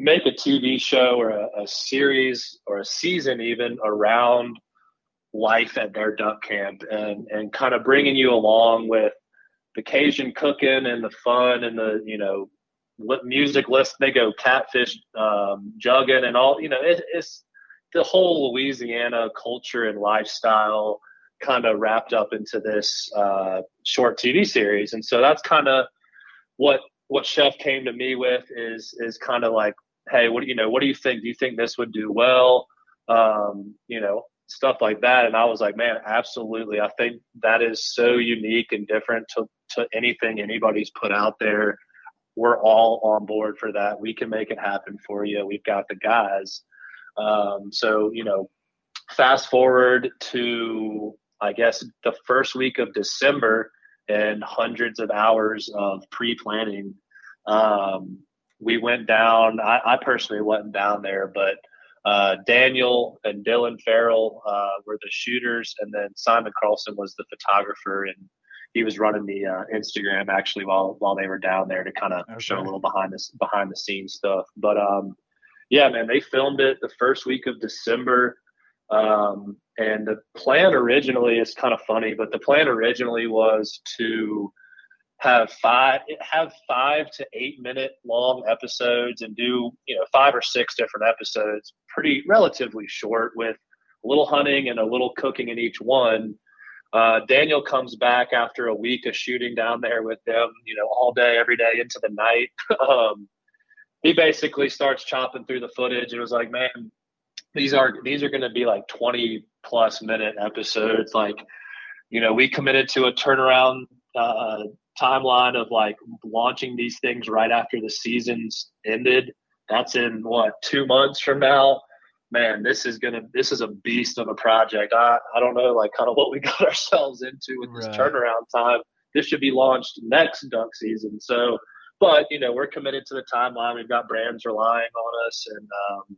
make a T V show or a, a series or a season even around life at their duck camp and, and kind of bringing you along with the Cajun cooking and the fun and the, you know, music list. They go catfish, um, jugging and all, you know, it, it's the whole Louisiana culture and lifestyle kind of wrapped up into this uh, short T V series. And so that's kind of what, what Chef came to me with is, is kind of like, hey, what do you know? What do you think? Do you think this would do well? Um, you know, stuff like that. And I was like, man, absolutely. I think that is so unique and different to, to anything anybody's put out there we're all on board for that. We can make it happen for you. We've got the guys. Um, so, you know, fast forward to, I guess, the first week of December and hundreds of hours of pre-planning. Um, we went down. I, I personally wasn't down there, but uh, Daniel and Dylan Farrell uh, were the shooters, and then Simon Carlson was the photographer, and he was running the uh, Instagram actually while while they were down there to kind of okay. show a little behind this behind the scenes stuff. But um, yeah, man, they filmed it the first week of December. Um, and the plan originally is kind of funny, but the plan originally was to have five, have five to eight minute long episodes and do, you know, five or six different episodes, pretty relatively short with a little hunting and a little cooking in each one. Uh, Daniel comes back after a week of shooting down there with them, you know, all day, every day into the night. um, he basically starts chopping through the footage and was like, man, These are these are going to be like twenty plus minute episodes. Like, you know, we committed to a turnaround uh, timeline of like launching these things right after the season's ended. That's in what, two months from now. Man, this is gonna this is a beast of a project. I I don't know like kind of what we got ourselves into with this right. turnaround time. This should be launched next duck season. So, but you know, we're committed to the timeline. We've got brands relying on us and. Um,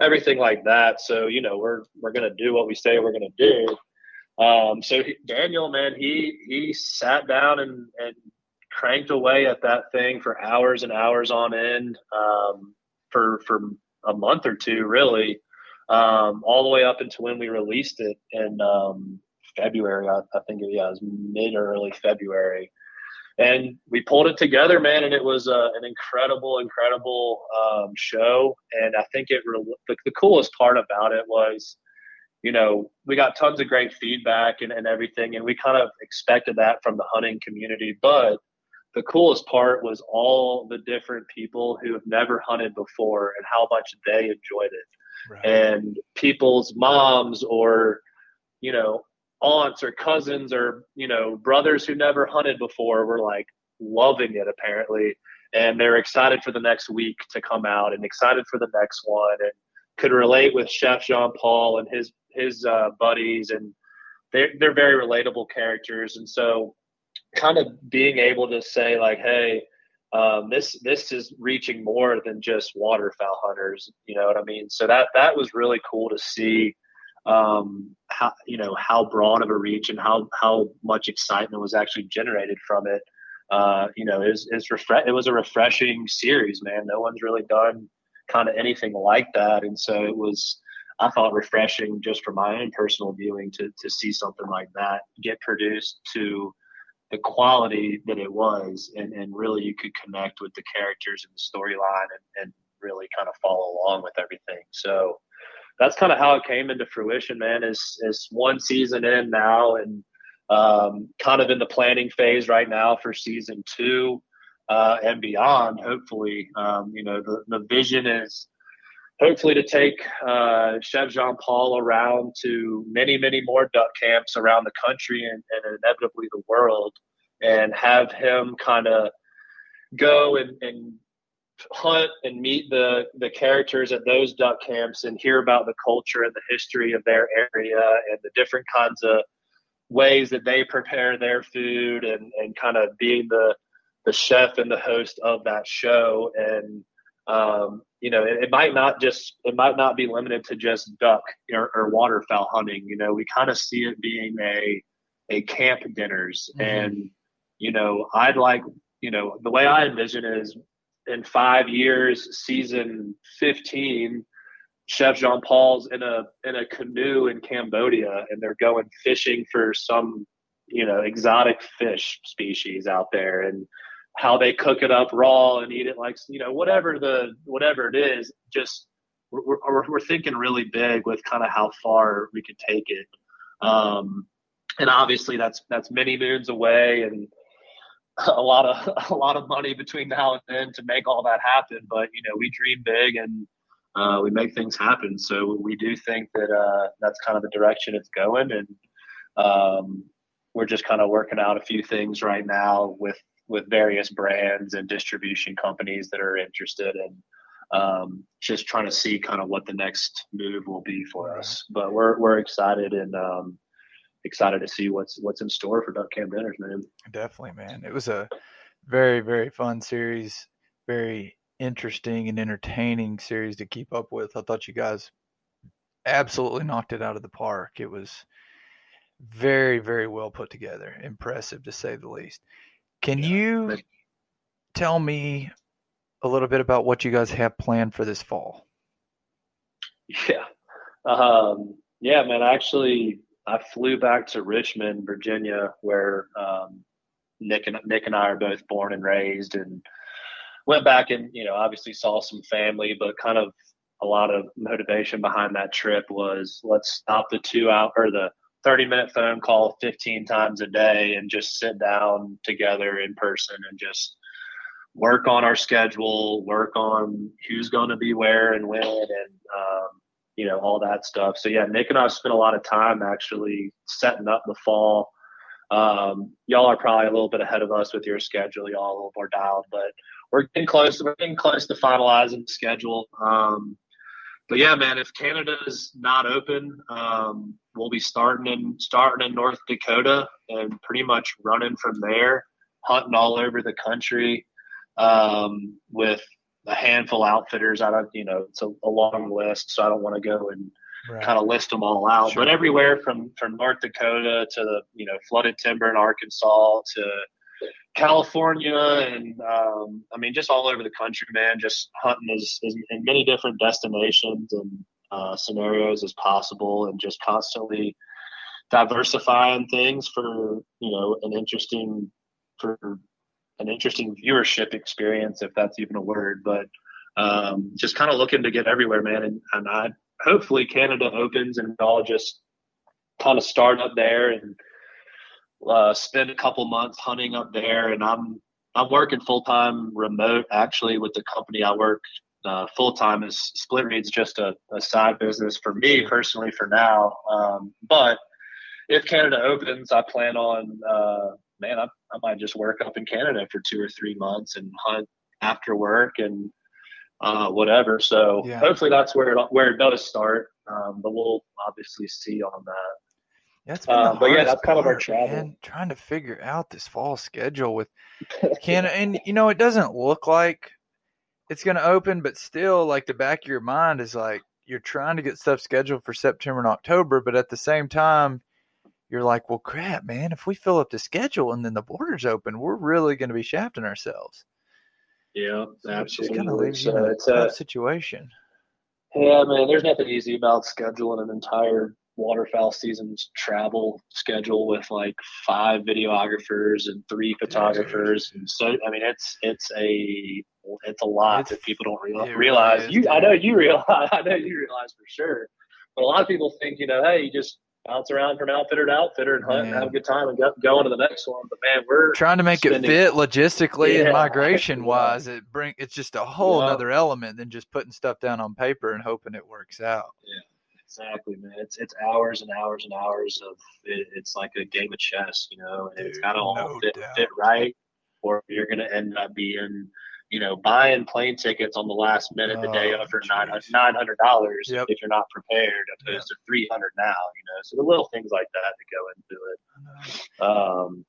everything like that. So, you know, we're, we're going to do what we say we're going to do. Um, so he, Daniel, man, he, he sat down and, and cranked away at that thing for hours and hours on end, um, for, for a month or two, really, um, all the way up into when we released it in, um, February, I, I think it, yeah, it was mid or early February. And we pulled it together, man, and it was uh, an incredible, incredible um, show. And I think it re- the, the coolest part about it was, you know, we got tons of great feedback and, and everything, and we kind of expected that from the hunting community. But the coolest part was all the different people who have never hunted before and how much they enjoyed it. Right. And people's moms or, you know, aunts or cousins or, you know, brothers who never hunted before were like loving it apparently. And they're excited for the next week to come out and excited for the next one and could relate with Chef Jean-Paul and his, his uh, buddies. And they're, they're very relatable characters. And so kind of being able to say like, hey, um, this, this is reaching more than just waterfowl hunters. You know what I mean? So that, that was really cool to see. Um, how, you know, how broad of a reach and how, how much excitement was actually generated from it. Uh, you know, it was, it's refre- it was a refreshing series, man. No one's really done kind of anything like that. And so it was, I thought, refreshing just for my own personal viewing to, to see something like that get produced to the quality that it was. And, and really you could connect with the characters and the storyline and, and really kind of follow along with everything. So, that's kind of how it came into fruition, man, is, is one season in now and um, kind of in the planning phase right now for season two uh, and beyond. Hopefully, um, you know, the, the vision is hopefully to take uh, Chef Jean-Paul around to many, many more duck camps around the country and, and inevitably the world and have him kind of go and, and hunt and meet the the characters at those duck camps and hear about the culture and the history of their area and the different kinds of ways that they prepare their food and, and kind of being the the chef and the host of that show. And um, you know, it, it might not just it might not be limited to just duck or, or waterfowl hunting. You know, we kind of see it being a a camp dinners. Mm-hmm. And you know, I'd like you know the way I envision it is, in five years, season fifteen, Chef Jean-Paul's in a in a canoe in Cambodia, and they're going fishing for some, you know, exotic fish species out there, and how they cook it up raw and eat it like, you know, whatever the whatever it is. Just we're we're, we're thinking really big with kind of how far we could take it, um, and obviously that's that's many moons away, and. a lot of a lot of money between now and then to make all that happen. But you know, we dream big and uh we make things happen. So we do think that uh that's kind of the direction it's going. And um we're just kind of working out a few things right now with with various brands and distribution companies that are interested in um, just trying to see kind of what the next move will be for us. But we're we're excited and um, excited to see what's what's in store for Duck Camp Dinners, man. Definitely, man. It was a very, very fun series, very interesting and entertaining series to keep up with. I thought you guys absolutely knocked it out of the park. It was very, very well put together. Impressive, to say the least. Can yeah. you tell me a little bit about what you guys have planned for this fall? Yeah. Um, yeah, man, actually, I flew back to Richmond, Virginia, where um, Nick and Nick and I are both born and raised, and went back and, you know, obviously saw some family, but kind of a lot of motivation behind that trip was let's stop the two hour or the thirty minute phone call fifteen times a day and just sit down together in person and just work on our schedule, work on who's going to be where and when, and um, you know, all that stuff. So yeah, Nick and I spent a lot of time actually setting up the fall. Um, y'all are probably a little bit ahead of us with your schedule. Y'all are a little more dialed, but we're getting close. We're getting close to finalizing the schedule. Um, But yeah, man, if Canada is not open, um, we'll be starting in starting in North Dakota and pretty much running from there, hunting all over the country um, with a handful of outfitters. I don't, you know, it's a, a long list, so I don't want to go and right. kind of list them all out. Sure. But everywhere from, from North Dakota to the, you know, flooded timber in Arkansas to California and um I mean just all over the country, man, just hunting as, as in many different destinations and uh scenarios as possible, and just constantly diversifying things for, you know, an interesting for an interesting viewership experience, if that's even a word. But um just kind of looking to get everywhere, man, and, and I hopefully Canada opens and we all just kind of start up there and Uh, spend a couple months hunting up there. And I'm I'm working full-time remote, actually, with the company I work uh, full-time. Is Split Reed's just a, a side business for me personally for now. Um, but if Canada opens, I plan on, uh, man, I, I might just work up in Canada for two or three months and hunt after work and uh, whatever. So yeah. hopefully that's where it, where it does start. Um, but we'll obviously see on that. That's been uh, the but yeah, that's kind part, of our travel. Man, trying to figure out this fall schedule with Canada, and you know, it doesn't look like it's going to open, but still, like the back of your mind is like you're trying to get stuff scheduled for September and October, but at the same time, you're like, well, crap, man, if we fill up the schedule and then the borders open, we're really going to be shafting ourselves. Yeah, so absolutely. It kind of leaves you in a tough situation. Yeah, man, there's nothing easy about scheduling an entire waterfowl season's travel schedule with like five videographers and three photographers, and so I mean it's it's a it's a lot it's, that people don't real, realize. You, I know you realize, I know you realize for sure. But a lot of people think, you know, hey, you just bounce around from outfitter to outfitter and hunt, man, and have a good time and go, go on to the next one. But man, we're trying to make spending, it fit logistically yeah. and migration wise. It bring it's just a whole yeah. other element than just putting stuff down on paper and hoping it works out. Yeah. Exactly, man. It's it's hours and hours and hours of it, it's like a game of chess, you know. And it's got to all no fit, fit right, or you're gonna end up being, you know, buying plane tickets on the last minute the oh, day of for nine nine hundred dollars yep. if you're not prepared, opposed yep. to three hundred now, you know. So the little things like that that go into it. Um,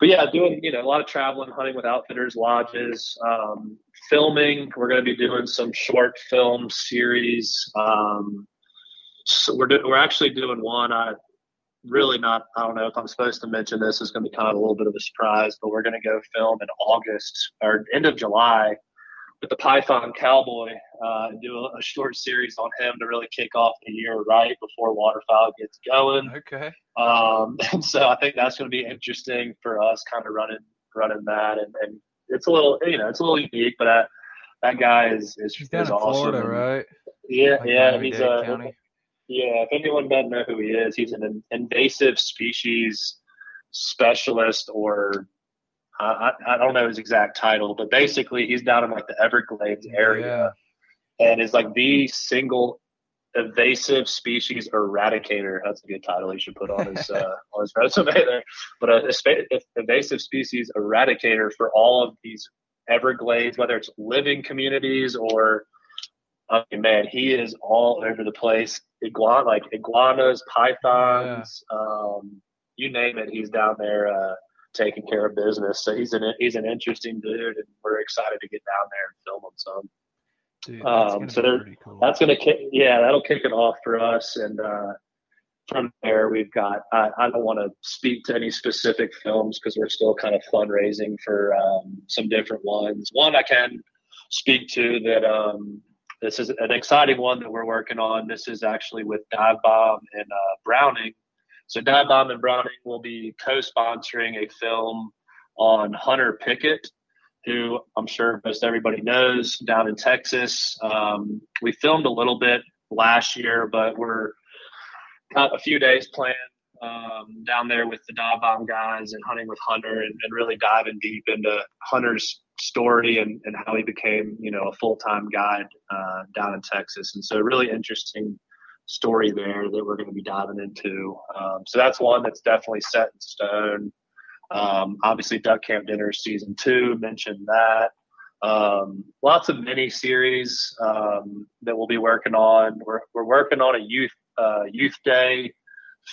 but yeah, doing you know a lot of traveling, hunting with outfitters, lodges, um, filming. We're gonna be doing some short film series. Um, So we're do, we're actually doing one. I really not. I don't know if I'm supposed to mention this. It's going to be kind of a little bit of a surprise, but we're going to go film in August or end of July with the Python Cowboy uh, and do a, a short series on him to really kick off the year right before waterfowl gets going. Okay. Um, and so I think that's going to be interesting for us, kind of running running that, and, and it's a little you know it's a little unique, but I, that guy is is, He's down is in awesome. Florida, right? Yeah, like yeah. He's a county. Yeah, if anyone doesn't know who he is, he's an invasive species specialist, or uh, I, I don't know his exact title, but basically he's down in like the Everglades area yeah. and is like the single Evasive Species Eradicator. That's a good title he should put on his uh, on his resume there. But a, a Evasive Species Eradicator for all of these Everglades, whether it's living communities or, I mean, man, he is all over the place. Iguana, like iguanas, pythons, yeah. um, you name it, he's down there uh, taking care of business. So he's an he's an interesting dude, and we're excited to get down there and film him some. Dude, that's um, so there, cool. that's gonna kick, yeah, that'll kick it off for us, and uh, from there we've got. I, I don't want to speak to any specific films because we're still kind of fundraising for um, some different ones. One I can speak to that um, this is an exciting one that we're working on. This is actually with Dive Bomb and uh, Browning. So Dive Bomb and Browning will be co-sponsoring a film on Hunter Pickett, who I'm sure most everybody knows, down in Texas. Um, we filmed a little bit last year, but we're got a few days planned um, down there with the Dive Bomb guys and hunting with Hunter, and, and really diving deep into Hunter's story and, and how he became, you know, a full-time guide uh, down in Texas. And so really interesting story there that we're going to be diving into. Um, so that's one that's definitely set in stone. Um, obviously Duck Camp Dinner season two, mentioned that. Um, lots of mini series, um, that we'll be working on. We're, we're working on a youth, uh, youth day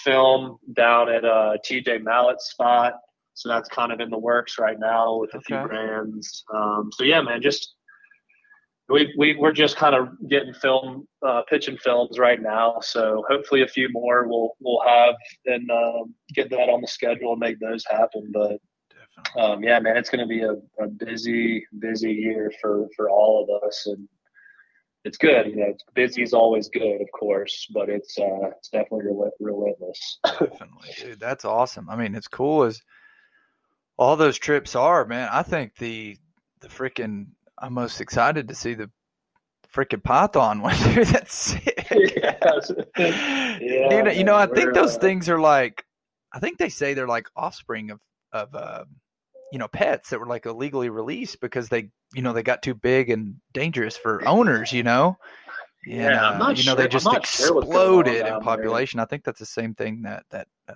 film down at, uh, T J Mallett's spot. So that's kind of in the works right now with a okay. few brands. Um, so yeah, man, just, we, we, we're just kind of getting film, uh, pitching films right now. So hopefully a few more we'll, we'll have and, um, get that on the schedule and make those happen. But, Definitely. um, yeah, man, it's going to be a, a busy, busy year for, for all of us. And it's good. You know, busy is always good, of course, but it's, uh, it's definitely rel- relentless. Definitely. Dude, that's awesome. I mean, it's cool as all those trips are, man. I think the, the freaking, I'm most excited to see the freaking python one. Dude, that's sick. Yes. Yeah, Dude, you know, I think those uh, things are like, I think they say they're like offspring of, of, uh, you know, pets that were like illegally released because they, you know, they got too big and dangerous for owners, you know? And, yeah. I'm not uh, you know, sure. they just exploded sure in population. There. I think that's the same thing that, that, uh,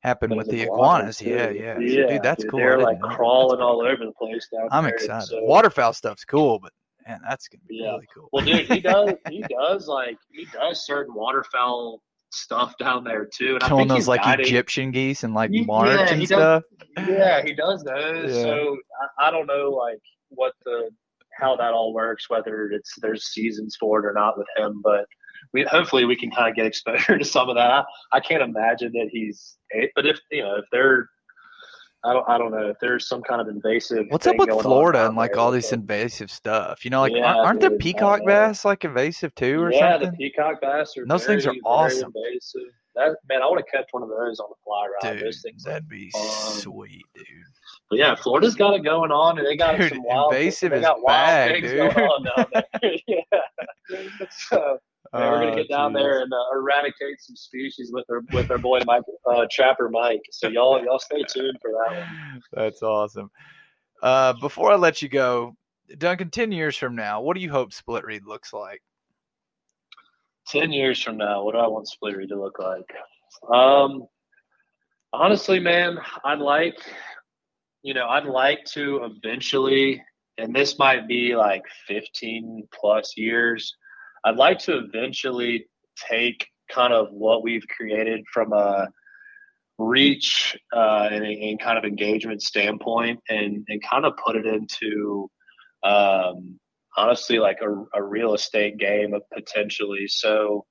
happened with the iguanas, iguanas. Yeah, yeah, yeah. Dude, that's dude, cool. They're like crawling cool. all over the place down I'm there. I'm excited. So. Waterfowl stuff's cool, but man, that's gonna be yeah. really cool. Well, dude, he does, he does like he does certain waterfowl stuff down there too. And Killing I think those he's like guiding. Egyptian geese and like he, March yeah, and stuff. Does, yeah, he does those. Yeah. So I, I don't know like what the how that all works, whether it's there's seasons for it or not with him, but. We, hopefully we can kind of get exposure to some of that. I, I can't imagine that he's, but if you know, if they're, I don't, I don't know if there's some kind of invasive. What's up with Florida and like all this invasive stuff? You know, like yeah, aren't dude, the peacock bass like invasive too, or yeah, something? Yeah, the peacock bass are. And those very, things are awesome. Invasive. That man, I would have kept one of those on the fly rod. Dude, those things that'd be fun. Sweet, dude. But yeah, Florida's got it going on, and they got dude, some wild. Invasive is bad, dude. Going on down there. yeah. So. Man, we're gonna get down oh, there and uh, eradicate some species with our with our boy Mike uh, Trapper Mike. So y'all y'all stay tuned for that one. That's awesome. Uh, before I let you go, Duncan, ten years from now, what do you hope Split Reed looks like? Ten years from now, what do I want Split Reed to look like? Um, honestly, man, I'd like you know I'd like to eventually, and this might be like fifteen plus years. I'd like to eventually take kind of what we've created from a reach uh, and, and kind of engagement standpoint and, and kind of put it into, um, honestly, like a, a real estate game of potentially. So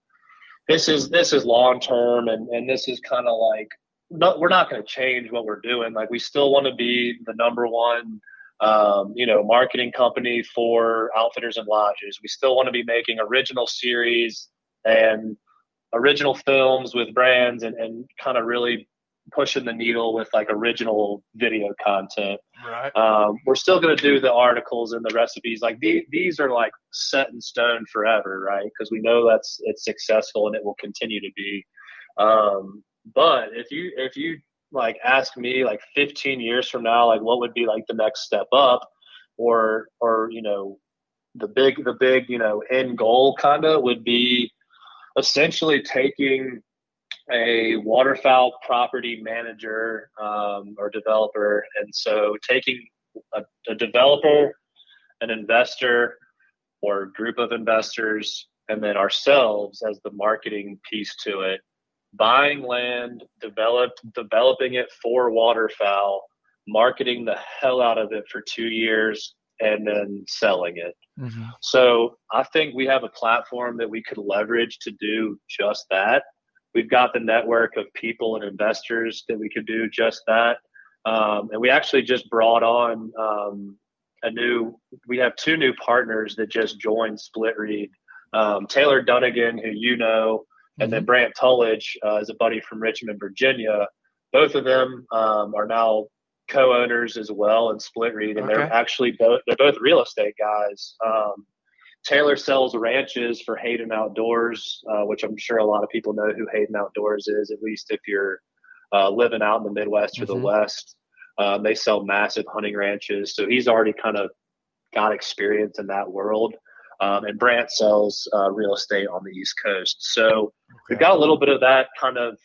this is this is long term, and, and this is kind of like no, we're not going to change what we're doing. Like we still want to be the number one Um, you know, marketing company for outfitters and lodges. We still want to be making original series and original films with brands and, and kind of really pushing the needle with like original video content. Right. Um, we're still going to do the articles and the recipes. Like the, these are like set in stone forever, right? Because we know that's it's successful and it will continue to be. Um, but if you if you like ask me like fifteen years from now, like what would be like the next step up or, or, you know, the big, the big, you know, end goal kind of would be essentially taking a waterfowl property manager um, or developer. And so taking a, a developer, an investor or group of investors, and then ourselves as the marketing piece to it, buying land, develop, developing it for waterfowl, marketing the hell out of it for two years, and then selling it. Mm-hmm. So I think we have a platform that we could leverage to do just that. We've got the network of people and investors that we could do just that. Um, and we actually just brought on um, a new, we have two new partners that just joined Split Reed. Um, Taylor Dunnigan, who you know, and mm-hmm. then Brant Tulledge uh, is a buddy from Richmond, Virginia. Both of them um, are now co-owners as well in Split Reed, and okay. they're actually both they're both real estate guys. Um, Taylor sells ranches for Hayden Outdoors, uh, which I'm sure a lot of people know who Hayden Outdoors is, at least if you're uh, living out in the Midwest mm-hmm. or the West. Um, they sell massive hunting ranches, so he's already kind of got experience in that world. Um, and Brant sells uh, real estate on the East Coast. So okay. we've got a little bit of that kind of,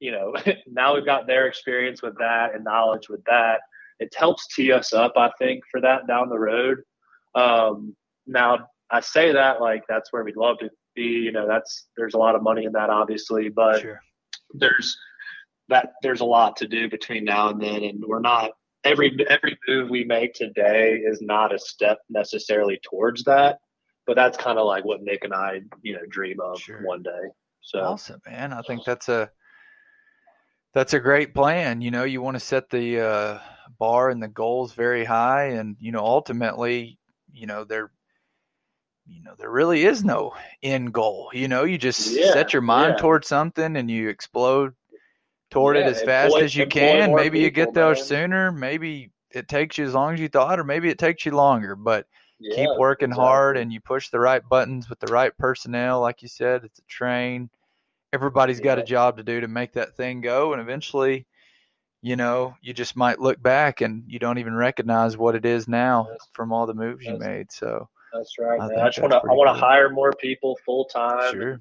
you know, now we've got their experience with that and knowledge with that. It helps tee us up, I think, for that down the road. Um, now, I say that like that's where we'd love to be. You know, that's there's a lot of money in that, obviously, but sure. there's that there's a lot to do between now and then, and we're not. Every every move we make today is not a step necessarily towards that, but that's kind of like what Nick and I, you know, dream of sure. one day. So awesome, man! I think that's a that's a great plan. You know, you want to set the uh, bar and the goals very high, and you know, ultimately, you know, there, you know, there really is no end goal. You know, you just yeah, set your mind yeah. towards something, and you explode toward yeah, it as fast employ, as you can. Maybe people, you get there man. sooner. Maybe it takes you as long as you thought, or maybe it takes you longer, but yeah, keep working exactly. hard, and you push the right buttons with the right personnel. Like you said, it's a train. Everybody's yeah. got a job to do to make that thing go. And eventually, you know, you just might look back and you don't even recognize what it is now that's, from all the moves you made. So that's right. I, man. I just want to, I want to hire more people full time, sure.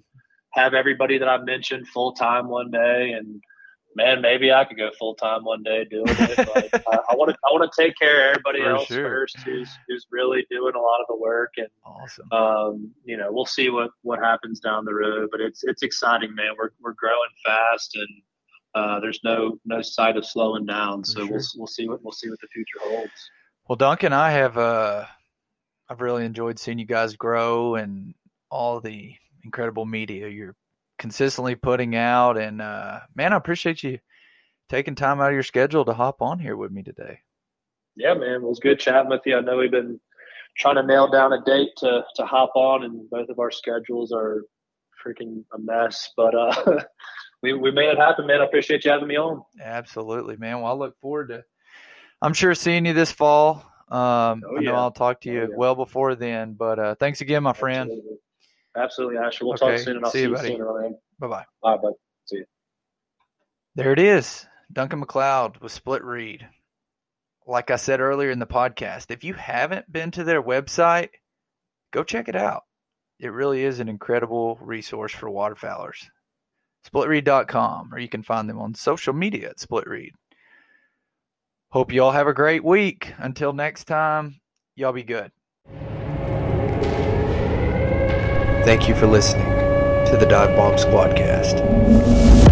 have everybody that I mentioned full time one day. And, man, maybe I could go full time one day doing it. But I want to. I want to take care of everybody For else sure. first, who's who's really doing a lot of the work. And awesome. um, you know, we'll see what, what happens down the road. But it's it's exciting, man. We're we're growing fast, and uh, there's no no sight of slowing down. So sure. we'll we'll see what we'll see what the future holds. Well, Duncan, I have uh, I've really enjoyed seeing you guys grow and all the incredible media you're consistently putting out, and uh man, I appreciate you taking time out of your schedule to hop on here with me today. Yeah, man, it was good chatting with you. I know we've been trying to nail down a date to to hop on, and both of our schedules are freaking a mess, but uh we, we made it happen, man. I appreciate you having me on. Absolutely, man. Well, I look forward to I'm sure seeing you this fall. um oh, yeah. I know I'll talk to you oh, yeah. well before then, but uh thanks again, my friend. Absolutely. Absolutely, Asher. We'll okay. talk soon, and I'll see, see you, buddy. you sooner, man. Bye-bye. Bye, bud. See you. There it is. Duncan McLeod with Split Reed. Like I said earlier in the podcast, if you haven't been to their website, go check it out. It really is an incredible resource for waterfowlers. split reed dot com, or you can find them on social media at Split Reed. Hope you all have a great week. Until next time, y'all be good. Thank you for listening to the Dive Bomb Squadcast.